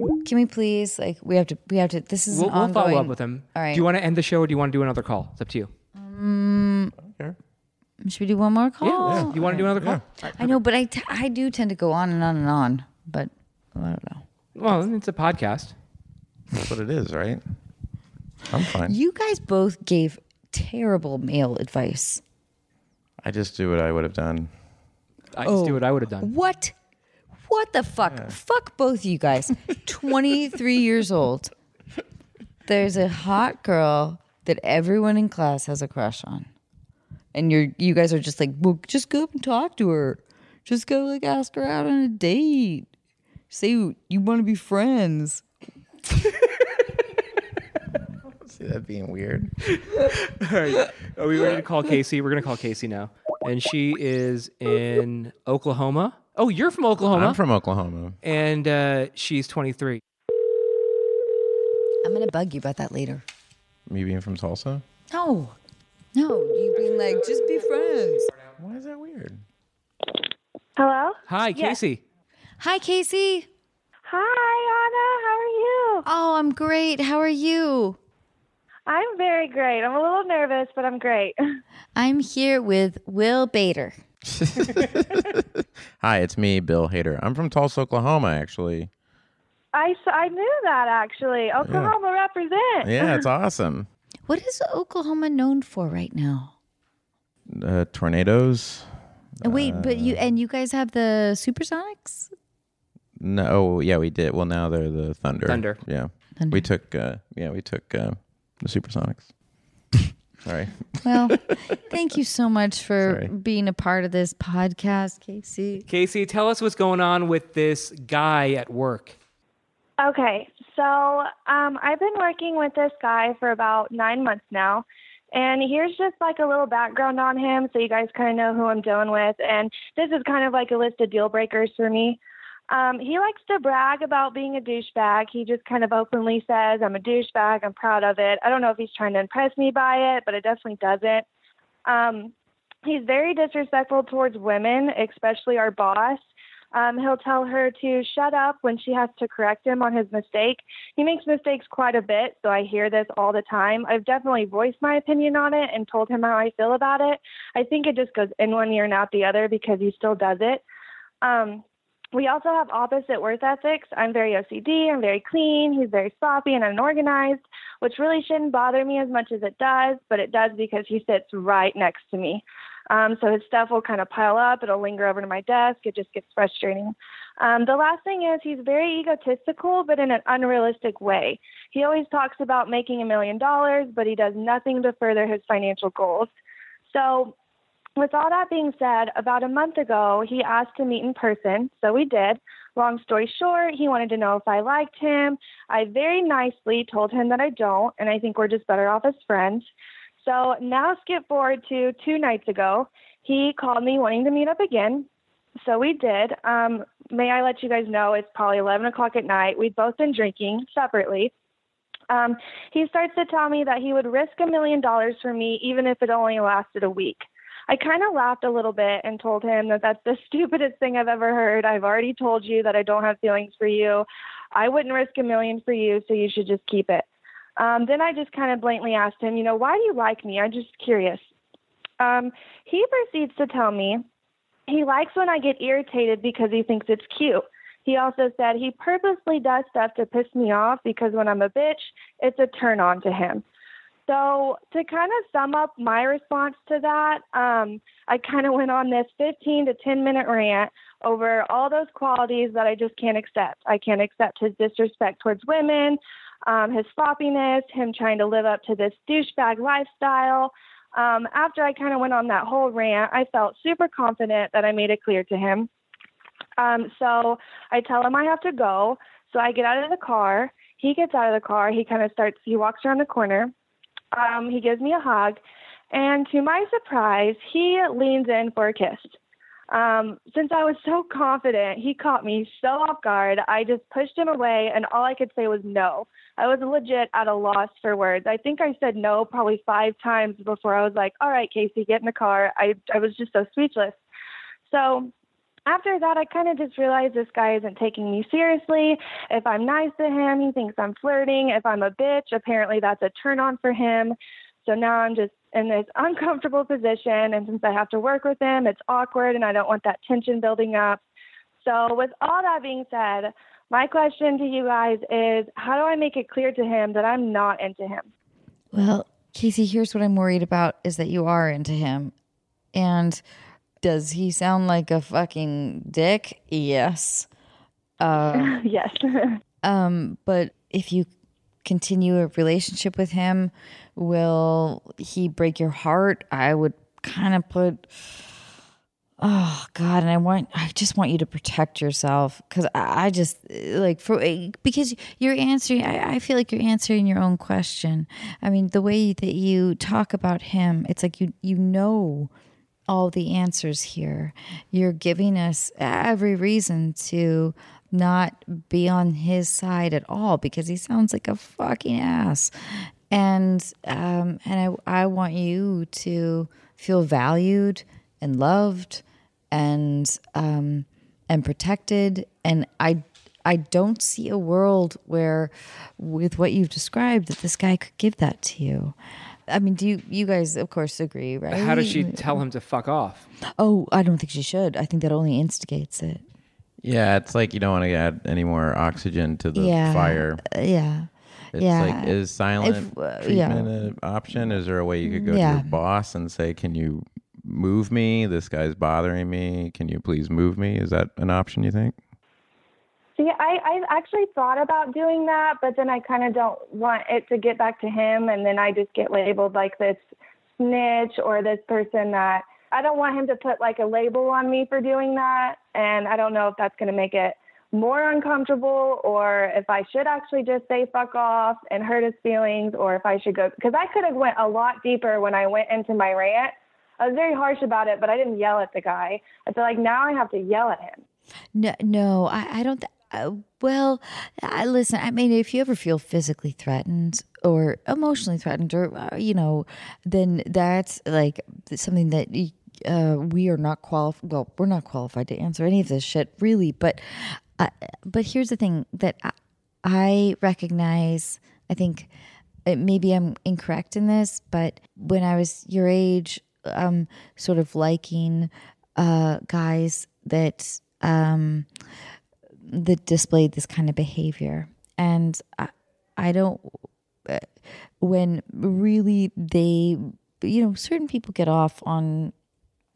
Bye. Can we please, like, we have to, we have to, this is we'll, an ongoing... We'll follow up with him. All right. Do you want to end the show or do you want to do another call? It's up to you. Um, okay. Should we do one more call? Yeah. yeah. You want to do another call? Yeah. Right. I know, but I, t- I do tend to go on and on and on, but I don't know. Well, it's a podcast. That's what it is, right? I'm fine. You guys both gave terrible male advice. I just do what I would have done. I oh, just do what I would have done. What? What the fuck? Yeah. Fuck both you guys. twenty-three years old. There's a hot girl that everyone in class has a crush on. And you're you guys are just like, well, just go up and talk to her. Just go like ask her out on a date. Say you want to be friends. See that being weird. All right. Are we ready to call Casey? We're going to call Casey now. And she is in Oklahoma. Oh, you're from Oklahoma? I'm from Oklahoma. And uh, she's twenty-three. I'm going to bug you about that later. Me being from Tulsa? No. No, you being like, just be friends. Why is that weird? Hello? Hi, yes. Casey. Hi, Casey. Hi, Anna. How are you? Oh, I'm great. How are you? I'm very great. I'm a little nervous, but I'm great. I'm here with Will Bader. Hi, it's me, Bill Hader. I'm from Tulsa, Oklahoma, actually. I, I knew that, actually. Oklahoma yeah. represent. Yeah, it's awesome. What is Oklahoma known for right now? Uh, tornadoes. Wait, uh, but you and you guys have the Supersonics? No, yeah, we did. Well, now they're the Thunder. Thunder. Yeah. Thunder. We took, uh, yeah, we took uh, the Supersonics. Sorry. Well, thank you so much for Sorry. being a part of this podcast, Casey. Casey, tell us what's going on with this guy at work. Okay, so um, I've been working with this guy for about nine months now, and here's just like a little background on him so you guys kind of know who I'm dealing with, and this is kind of like a list of deal breakers for me. Um, he likes to brag about being a douchebag. He just kind of openly says, I'm a douchebag, I'm proud of it. I don't know if he's trying to impress me by it, but it definitely doesn't. Um, he's very disrespectful towards women, especially our boss. Um, he'll tell her to shut up when she has to correct him on his mistake. He makes mistakes quite a bit, so I hear this all the time. I've definitely voiced my opinion on it and told him how I feel about it. I think it just goes in one ear and out the other because he still does it. Um, we also have opposite work ethics. I'm very O C D, I'm very clean, he's very sloppy and unorganized, which really shouldn't bother me as much as it does, but it does because he sits right next to me. Um, so his stuff will kind of pile up. It'll linger over to my desk. It just gets frustrating. Um, the last thing is he's very egotistical, but in an unrealistic way. He always talks about making a million dollars, but he does nothing to further his financial goals. So with all that being said, about a month ago, he asked to meet in person. So we did. Long story short, he wanted to know if I liked him. I very nicely told him that I don't, and I think we're just better off as friends. So now skip forward to two nights ago, he called me wanting to meet up again. So we did. Um, may I let you guys know it's probably eleven o'clock at night. We've both been drinking separately. Um, he starts to tell me that he would risk a million dollars for me, even if it only lasted a week. I kind of laughed a little bit and told him that that's the stupidest thing I've ever heard. I've already told you that I don't have feelings for you. I wouldn't risk a million for you, so you should just keep it. Um, then I just kind of blatantly asked him, you know, why do you like me? I'm just curious. Um, he proceeds to tell me he likes when I get irritated because he thinks it's cute. He also said he purposely does stuff to piss me off because when I'm a bitch, it's a turn on to him. So to kind of sum up my response to that, um, I kind of went on this fifteen to ten minute rant over all those qualities that I just can't accept. I can't accept his disrespect towards women, Um, his sloppiness, him trying to live up to this douchebag lifestyle. Um, after I kind of went on that whole rant, I felt super confident that I made it clear to him. Um, so I tell him I have to go. So I get out of the car. He gets out of the car. He kind of starts, he walks around the corner. Um, he gives me a hug. And to my surprise, he leans in for a kiss. Um, since I was so confident, he caught me so off guard. I just pushed him away, and all I could say was no. I was legit at a loss for words. I think I said no probably five times before I was like, all right, Casey, get in the car. I I was just so speechless. So after that, I kind of just realized this guy isn't taking me seriously. If I'm nice to him, he thinks I'm flirting. If I'm a bitch, apparently that's a turn on for him. So now I'm just in this uncomfortable position. And since I have to work with him, it's awkward and I don't want that tension building up. So with all that being said, my question to you guys is, how do I make it clear to him that I'm not into him? Well, Casey, here's what I'm worried about is that you are into him. And does he sound like a fucking dick? Yes. Uh, yes. um, but if you continue a relationship with him, will he break your heart? I would kind of put, oh God. And I want, I just want you to protect yourself. Cause I, I just like for, because you're answering, I, I feel like you're answering your own question. I mean, the way that you talk about him, it's like, you, you know, all the answers here. You're giving us every reason to not be on his side at all because he sounds like a fucking ass. And um, and I I want you to feel valued and loved and um and protected. And I I don't see a world where, with what you've described, that this guy could give that to you. I mean, do you, you guys, of course, agree, right? How does she tell him to fuck off? Oh, I don't think she should. I think that only instigates it. Yeah, it's like you don't want to add any more oxygen to the yeah, fire. Yeah, it's yeah. like, is silent if, uh, treatment yeah. an option? Is there a way you could go yeah. to your boss and say, can you move me? This guy's bothering me. Can you please move me? Is that an option, you think? See, I, I actually thought about doing that, but then I kind of don't want it to get back to him. And then I just get labeled like this snitch or this person that I don't want him to put like a label on me for doing that. And I don't know if that's going to make it more uncomfortable or if I should actually just say fuck off and hurt his feelings or if I should go, because I could have went a lot deeper when I went into my rant. I was very harsh about it, but I didn't yell at the guy. I feel like now I have to yell at him. No, no, I, I don't. Th- Uh, well, I, listen, I mean, if you ever feel physically threatened or emotionally threatened or, uh, you know, then that's like something that uh, we are not qualified. Well, we're not qualified to answer any of this shit, really. But uh, but here's the thing that I, I recognize, I think it, maybe I'm incorrect in this, but when I was your age, um, sort of liking uh, guys that... Um, that displayed this kind of behavior. And I, I don't, when really they, you know, certain people get off on,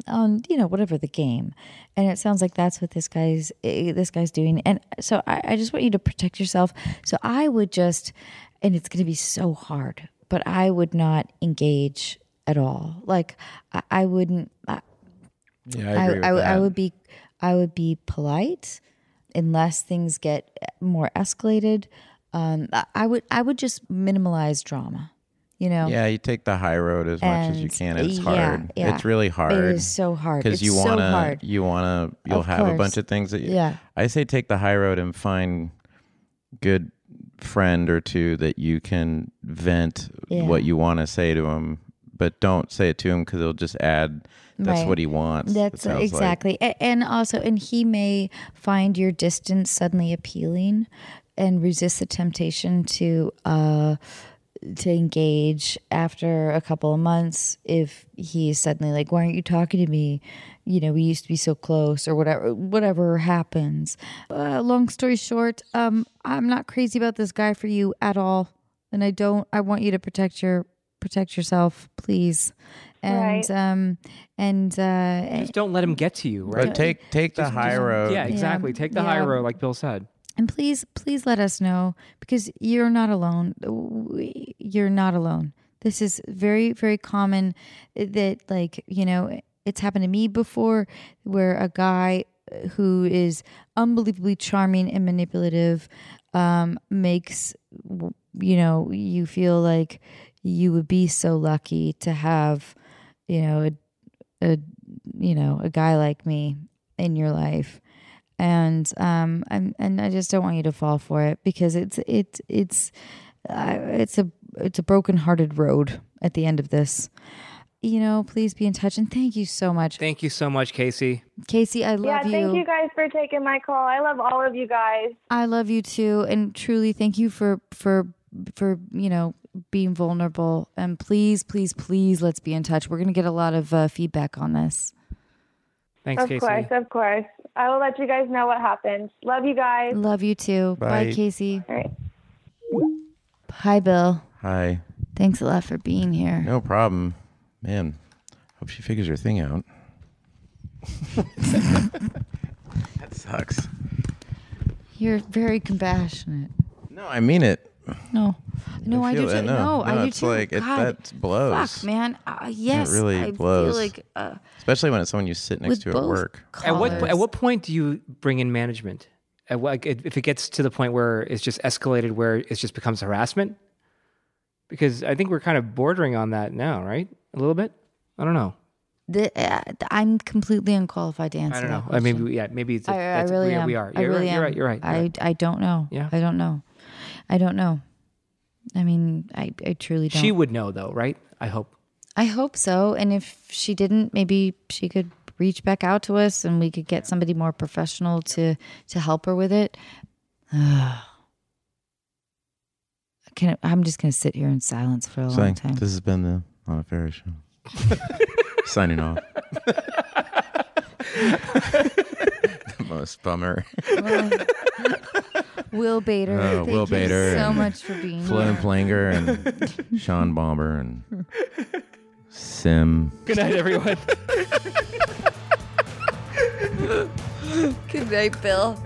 on, you know, whatever the game. And it sounds like that's what this guy's, this guy's doing. And so I, I just want you to protect yourself. So I would just, and it's going to be so hard, but I would not engage at all. Like I, I wouldn't, I, yeah, I, agree I, with I, that. I would be, I would be polite unless things get more escalated. Um, I would I would just minimalize drama, you know? Yeah, you take the high road as and much as you can. It's yeah, hard. Yeah. It's really hard. It is so hard. Because you want to, so you want to, you'll of have course. a bunch of things that you, yeah. I say take the high road and find good friend or two that you can vent yeah. what you want to say to them, but don't say it to him because it'll just add... That's right. What he wants. That's exactly. Like. And also, and he may find your distance suddenly appealing and resist the temptation to, uh, to engage after a couple of months. If he's suddenly like, why aren't you talking to me? You know, we used to be so close or whatever, whatever happens. Uh, long story short, um, I'm not crazy about this guy for you at all. And I don't, I want you to protect your, protect yourself, please. And, right. um, and, uh, just don't let him get to you, right? But take, take the just, high just, road. Yeah, exactly. Yeah. Take the yeah. high road, like Bill said. And please, please let us know because you're not alone. You're not alone. This is very, very common that, like, you know, it's happened to me before where a guy who is unbelievably charming and manipulative, um, makes, you know, you feel like you would be so lucky to have, you know, a, a, you know, a guy like me in your life. And, um, I'm, and I just don't want you to fall for it because it's, it's, it's, uh, it's a, it's a broken hearted road at the end of this. you know, please be in touch. And thank you so much. Thank you so much, Casey. Casey, I love yeah, you. Yeah, thank you guys for taking my call. I love all of you guys. I love you too. And truly, thank you for, for, for, you know, being vulnerable. And please, please, please, let's be in touch. We're going to get a lot of uh, feedback on this. Thanks, Casey. Of course, of course. I will let you guys know what happens. Love you guys. Love you too. Bye, Bye Casey. All right. Hi, Bill. Hi. Thanks a lot for being here. No problem. Man, hope she figures her thing out. That sucks. You're very compassionate. No, I mean it. No. No, I, I do too. No, no, I do it's too. Like, it, that blows. Fuck, man. Uh, yes. It really I blows. Feel like, uh, especially when it's someone you sit next to at work. Callers. At what At what point do you bring in management? At what, if it gets to the point where it's just escalated, where it just becomes harassment? Because I think we're kind of bordering on that now, right? A little bit? I don't know. The, uh, I'm completely unqualified to answer I don't know. That uh, maybe, yeah, maybe it's... A, I, that's, I really we, am. We are. You're I really right, am. You're right. You're right. You're right. I, I don't know. Yeah. I don't know. I don't know. I mean, I, I truly don't. She would know, though, right? I hope. I hope so. And if she didn't, maybe she could reach back out to us and we could get somebody more professional to, to help her with it. Can I, I'm just going to sit here in silence for a Sign, long time. This has been the On a Fairy Show. Signing off. The most bummer. Well, Will Bader. Uh, thank Will Bader. You so much for being Flo here. Flo and Planger and Sean Bomber and Sim. Good night, everyone. Good night, Bill.